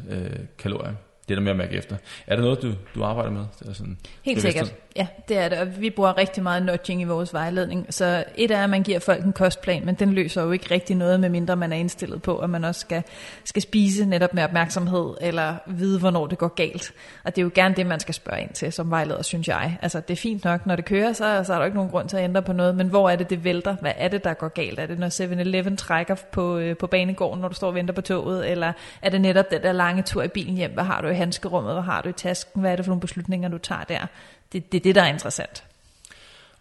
kalorier. Det der med at mærke efter. Er det noget, du arbejder med? Det er sådan helt sikkert, ja, det er det. Og vi bruger rigtig meget nudging i vores vejledning. Så et er, at man giver folk en kostplan, men den løser jo ikke rigtig noget, medmindre man er indstillet på, at man også skal spise netop med opmærksomhed, eller vide, hvornår det går galt. Og det er jo gerne det, man skal spørge ind til som vejleder, synes jeg. Altså, det er fint nok, når det kører, så er der ikke nogen grund til at ændre på noget, men hvor er det vælter? Hvad er det, der går galt? Er det, når 7-Eleven trækker på banegården, når du står og venter på toget? Eller er det netop den der lange tur i bilen hjem? Hvad har du i handskerummet? Hvad har du i tasken? Hvad er det for nogle beslutninger, du tager der? Det er det, der er interessant.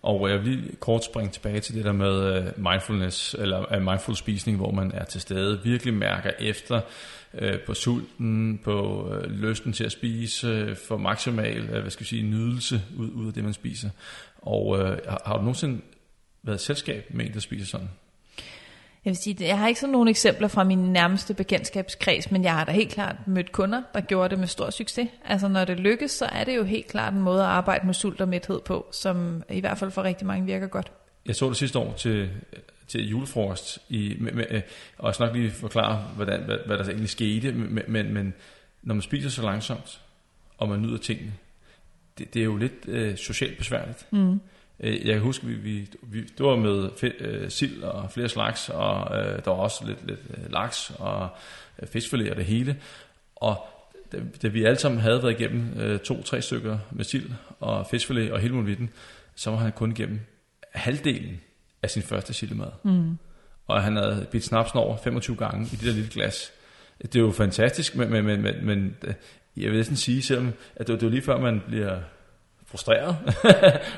Og jeg vil kort springe tilbage til det der med mindfulness, eller mindful spisning, hvor man er til stede, virkelig mærker efter på sulten, på lysten til at spise, for maksimal, nydelse ud af det, man spiser. Og har du nogensinde været selskab med en, der spiser sådan? Jeg vil sige, jeg har ikke sådan nogle eksempler fra min nærmeste bekendtskabskreds, men jeg har da helt klart mødt kunder, der gjorde det med stor succes. Altså når det lykkes, så er det jo helt klart en måde at arbejde med sult og mæthed på, som i hvert fald for rigtig mange virker godt. Jeg så det sidste år til julefrokost, og jeg skal nok lige forklare, hvad der egentlig skete, men når man spiser så langsomt, og man nyder tingene, det er jo lidt socialt besværligt. Mm. Jeg kan huske, det var med sild og flere slags, og der var også lidt laks og fiskfilet og det hele. Og da vi alle sammen havde været igennem 2-3 stykker med sild og fiskfilet og hele muligheden, så var han kun igennem halvdelen af sin første sildemad. Mm. Og han havde bidt snapsen over 25 gange i det der lille glas. Det er jo fantastisk, men jeg vil næsten sige, selvom at det var lige før, man bliver frustreret,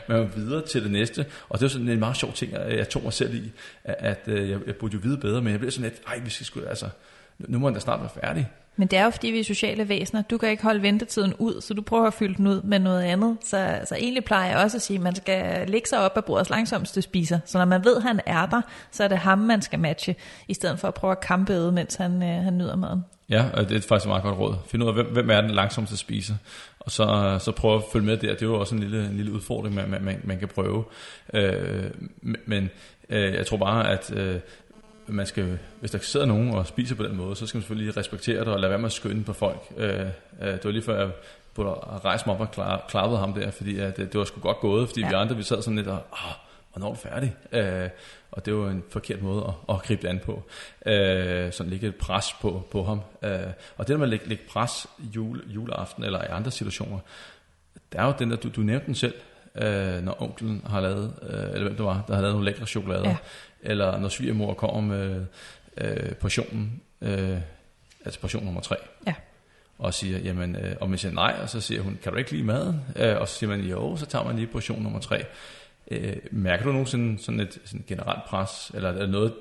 men var videre til det næste, og det var sådan en meget sjov ting, jeg tog mig selv i, at jeg burde jo vide bedre, men jeg blev sådan lidt, vi skal sgu, nu må den da snart være færdig. Men det er jo fordi, vi er sociale væsener, du kan ikke holde ventetiden ud, så du prøver at fylde den ud med noget andet, så egentlig plejer jeg også at sige, at man skal lægge sig op af bordets langsomste spiser, så når man ved, at han er der, så er det ham, man skal matche, i stedet for at prøve at kampede, mens han nyder maden. Ja, og det er faktisk et meget godt råd. Find ud af, hvem er den langsomste spiser, og så prøve at følge med der. Det er jo også en lille udfordring, man kan prøve. Men jeg tror bare, at man skal, hvis der sidder nogen og spiser på den måde, så skal man selvfølgelig respektere det og lade være med at skynde på folk. Det var lige før, jeg burde rejse mig op og klappede ham der, fordi det var sgu godt gået, fordi vi andre vi sad sådan lidt og... Hvornår er du færdig? Og det er jo en forkert måde at gribe det an på. Sådan lægge et pres på ham. Og det der med at lægge pres juleaften eller i andre situationer, der er jo den der, du nævnte den selv, når onklen har lavet, eller hvem det var, der har lavet nogle lækre chokolader, eller når svigermor kommer med portionen, altså portion nummer 3. Ja. Og siger, jamen, og man siger nej, og så siger hun, kan du ikke lide maden? Og så siger man, jo, så tager man lige portion nummer 3. Mærker du nogensinde sådan et generelt pres, eller er det noget,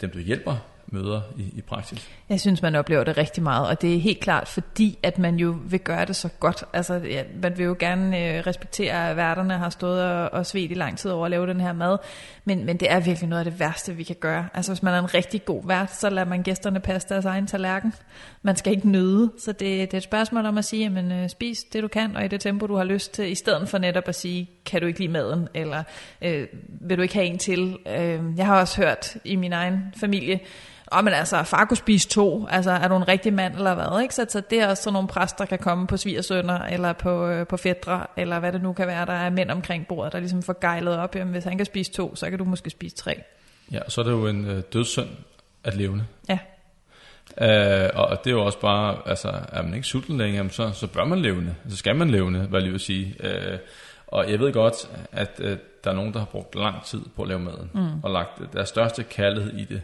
dem du hjælper, møder i praksis? Jeg synes, man oplever det rigtig meget, og det er helt klart, fordi at man jo vil gøre det så godt. Altså, man vil jo gerne respektere, at værterne har stået og svedt i lang tid over at lave den her mad, men det er virkelig noget af det værste, vi kan gøre. Altså, hvis man er en rigtig god vært, så lader man gæsterne passe deres egen tallerken. Man skal ikke nyde, så det er et spørgsmål om at sige, jamen, spis det, du kan, og i det tempo, du har lyst til, i stedet for netop at sige, kan du ikke lide maden, eller vil du ikke have en til? Jeg har også hørt i min egen familie, men altså, far kunne spise 2, altså er du en rigtig mand eller hvad, ikke? Så det er også sådan nogle præster, der kan komme på svigersønner, eller på fætre, eller hvad det nu kan være, der er mænd omkring bordet, der ligesom får gejlet op, jamen hvis han kan spise 2, så kan du måske spise 3. Ja, så er det jo en dødssynd at levende. Ja. Og det er jo også bare, altså er man ikke sulten længere, så bør man levende, så skal man levende, hvad jeg vil sige. Og jeg ved godt, at der er nogen, der har brugt lang tid på at lave maden, og lagt deres største kærlighed i det.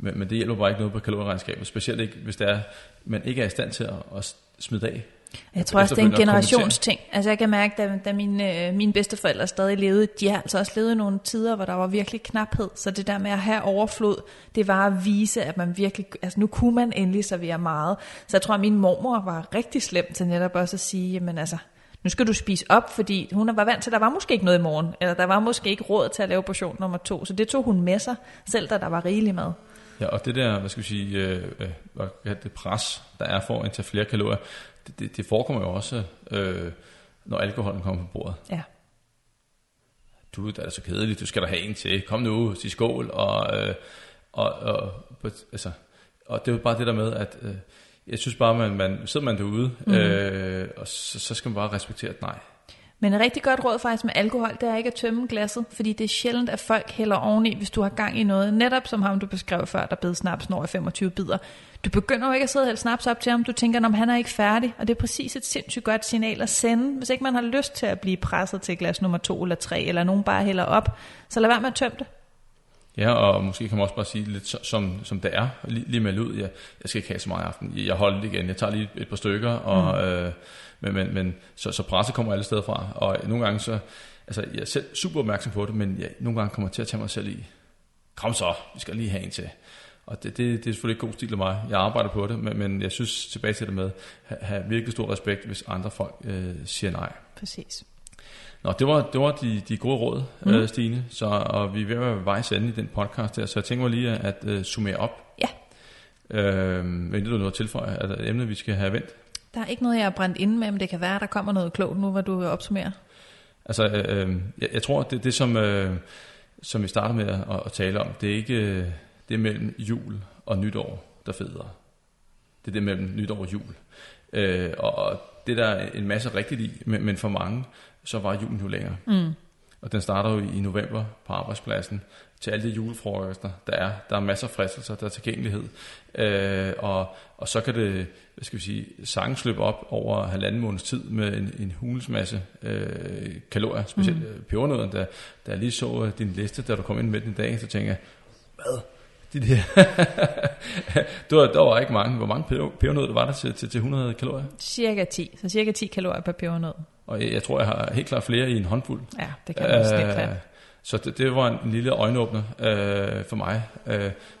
Men det hjælper bare ikke noget på kalorieregnskabet, specielt ikke, hvis det er, man ikke er i stand til at smide af. Jeg tror også, det er en generationsting. Altså jeg kan mærke, at da mine bedsteforældre stadig levede, de har altså også levet nogle tider, hvor der var virkelig knaphed. Så det der med at have overflod, det var at vise, at man virkelig, altså nu kunne man endelig servere meget. Så jeg tror, at min mormor var rigtig slem til netop også at sige, jamen altså, nu skal du spise op, fordi hun var vant til, at der var måske ikke noget i morgen, eller der var måske ikke råd til at lave portion nummer 2. Så det tog hun med sig, selv da der var rigelig mad. Ja, og det der, det pres, der er for at indtage flere kalorier, det forekommer jo også, når alkoholen kommer på bordet. Ja. Du, der er så kedeligt, du skal der have en til, kom nu, sig skål, og det er jo bare det der med, at jeg synes bare, man sidder man derude, og så skal man bare respektere et nej. Men et rigtig godt råd faktisk med alkohol, det er ikke at tømme glasset, fordi det er sjældent, at folk hælder oveni, hvis du har gang i noget. Netop som ham, du beskrev før, der bed snapsen over 25 bidder. Du begynder jo ikke at sidde og hælde snaps op til ham, du tænker, om han er ikke færdig, og det er præcis et sindssygt godt signal at sende. Hvis ikke man har lyst til at blive presset til glas nummer 2 eller 3, eller nogen bare hælder op, så lad være med at tømme det. Ja, og måske kan man også bare sige lidt som det er, lige melde ud, jeg skal ikke have så meget i aften, jeg holder det igen, jeg tager lige et par stykker, og, men så presset kommer alle steder fra, og nogle gange så, altså jeg er selv super opmærksom på det, men jeg nogle gange kommer til at tage mig selv i, kom så, vi skal lige have en til. Og det er selvfølgelig ikke god stil af mig. Jeg arbejder på det, men jeg synes tilbage til det med, have virkelig stor respekt, hvis andre folk siger nej. Præcis. Nå, det var de gode råd, Stine. Så, og vi er ved at være vejs ende i den podcast her, så jeg tænker mig lige at summere op. Ja. Men det er noget at tilføje, at det emne, vi skal have vendt. Der er ikke noget, jeg er brændt inde med, men det kan være, der kommer noget klogt nu, hvor du vil opsummere. Altså, jeg tror, det som vi starter med at tale om, det er ikke... Det er mellem jul og nytår, der federe. Det er det mellem nytår og jul. Og det der er en masse rigtigt i, men for mange, så var julen jo længere. Mm. Og den starter jo i november på arbejdspladsen, til alle de julefrokoster, der er masser af fristelser, der er tilgængelighed. Og så kan det, hvad skal vi sige, sangen løbe op over halvanden måneds tid med en hulens masse kalorier, specielt pebernødden, der lige så din liste, da du kom ind med den i dag, så tænker jeg, hvad? De der. Der var ikke mange. Hvor mange pebernødder var der til 100 kalorier? Cirka 10. Så cirka 10 kalorier per pebernød. Og jeg tror, jeg har helt klart flere i en håndfuld. Ja, det kan man slet klart. Så det var en lille øjenåbner for mig.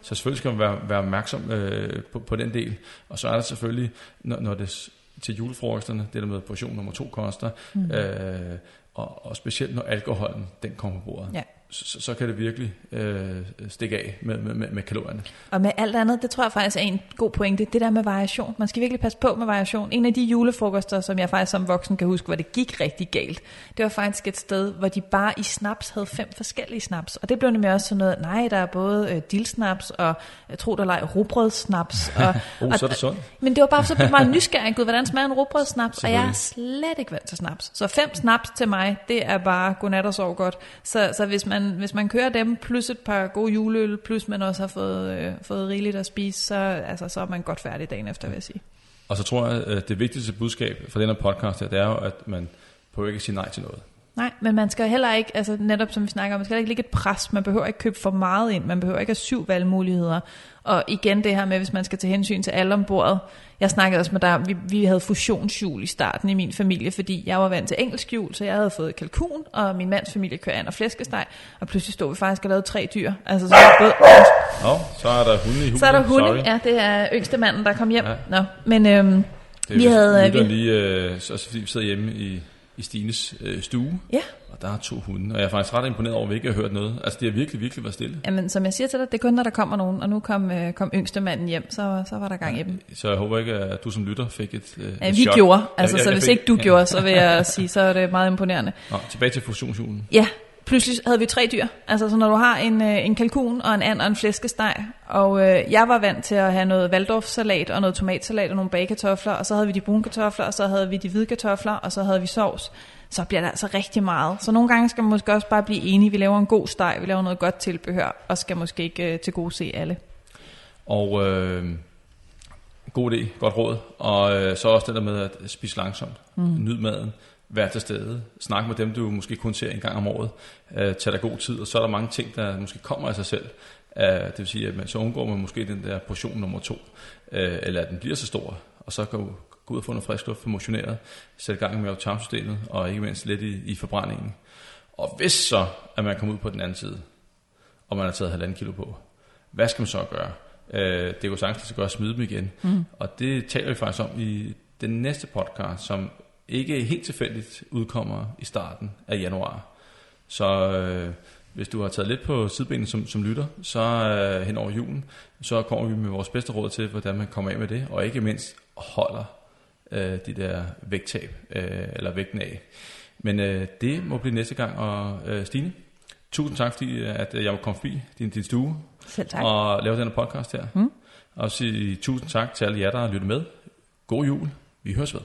Så selvfølgelig skal man være opmærksom på den del. Og så er der selvfølgelig, når det til julefrokosterne, det der med portion nummer 2 koster, og specielt når alkoholen, den kommer på bordet. Ja. Så kan det virkelig stikke af med kalorierne. Og med alt andet, det tror jeg faktisk er en god pointe, det der med variation. Man skal virkelig passe på med variation. En af de julefrokoster, som jeg faktisk som voksen kan huske, hvor det gik rigtig galt, det var faktisk et sted, hvor de bare i snaps havde 5 forskellige snaps. Og det blev nemlig også sådan noget, nej, der er både dilsnaps og, tro der leg, rugbrødssnaps. Så er det sundt. Men det var bare så meget nysgerrig, gud, hvordan smager en rugbrødssnaps? Og jeg er slet ikke vant til snaps. Så 5 snaps til mig, det er bare godnat og sov godt. Så hvis man kører dem, plus et par gode juleøl, plus man også har fået rigeligt at spise, så er man godt færdig dagen efter, vil jeg sige. Og så tror jeg, at det vigtigste budskab fra den her podcast her, det er jo, at man prøver ikke at sige nej til noget. Nej, men man skal heller ikke, altså netop som vi snakker om, man skal ikke lægge et pres, man behøver ikke købe for meget ind, man behøver ikke have 7 valgmuligheder. Og igen det her med, hvis man skal tage hensyn til alle om bordet. Jeg snakkede også med dig, vi havde fusionsjul i starten i min familie, fordi jeg var vant til engelsk jul, så jeg havde fået kalkun, og min mands familie kører an og flæskesteg, og pludselig stod vi faktisk og lavede 3 dyr. Altså så både... så er der hunde i hulen. Så er der hunde, ja, det er yngstemanden, der kom hjem. Ja. Nå, men vi havde... Så vi sidder hjemme i Stines stue, ja. Og der er 2 hunde, og jeg er faktisk ret imponeret over, at vi ikke har hørt noget. Altså, det har virkelig, virkelig været stille. Jamen, som jeg siger til dig, det er kun, når der kommer nogen, og nu kom yngstemanden hjem, så var der gang i dem. Så jeg håber ikke, at du som lytter fik et vi chok. Gjorde, altså, så hvis ikke du gjorde, så vil jeg sige, så er det meget imponerende. Nå, tilbage til fusionsjulen. Ja, pludselig havde vi 3 dyr. Altså, så når du har en kalkun og en and og en flæskesteg, og jeg var vant til at have noget waldorfsalat og noget tomatsalat og nogle bagekartofler, og så havde vi de brune kartofler, og så havde vi de hvide kartofler, og så havde vi sovs. Så bliver det altså rigtig meget. Så nogle gange skal man måske også bare blive enige. Vi laver en god steg, vi laver noget godt tilbehør, og skal måske ikke tilgodese alle. Og god idé, godt råd. Og så også det der med at spise langsomt. Nyd maden. Vær til stede, snak med dem, du måske kun ser en gang om året, tag dig god tid, og så er der mange ting, der måske kommer af sig selv. Det vil sige, at så undgår man måske den der portion nummer 2, eller at den bliver så stor, og så kan du gå ud og få noget frisk luft for motioneret, sætte gang med tarmsystemet, og ikke mindst lidt i forbrændingen. Og hvis så, at man kommer ud på den anden side, og man har taget 1,5 kilo på, hvad skal man så gøre? Det er jo sagtens, at man skal gøre smide dem igen. Og det taler vi faktisk om i den næste podcast, som ikke helt tilfældigt udkommer i starten af januar. Så hvis du har taget lidt på sidebenene som lytter, så hen over julen, så kommer vi med vores bedste råd til, hvordan man kommer af med det, og ikke mindst holder de der vægttab, eller vægten af. Men det må blive næste gang, og Stine, tusind tak, fordi at jeg må komme forbi din stue og lave den her podcast her. Og sige tusind tak til alle jer, der lytter med. God jul. Vi høres ved.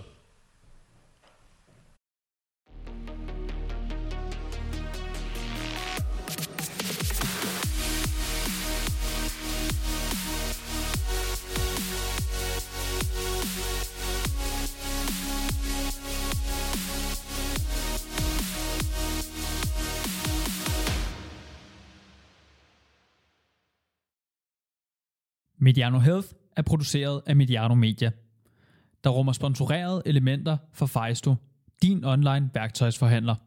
Mediano Health er produceret af Mediano Media, der rummer sponsorerede elementer for Fejstu, din online værktøjsforhandler.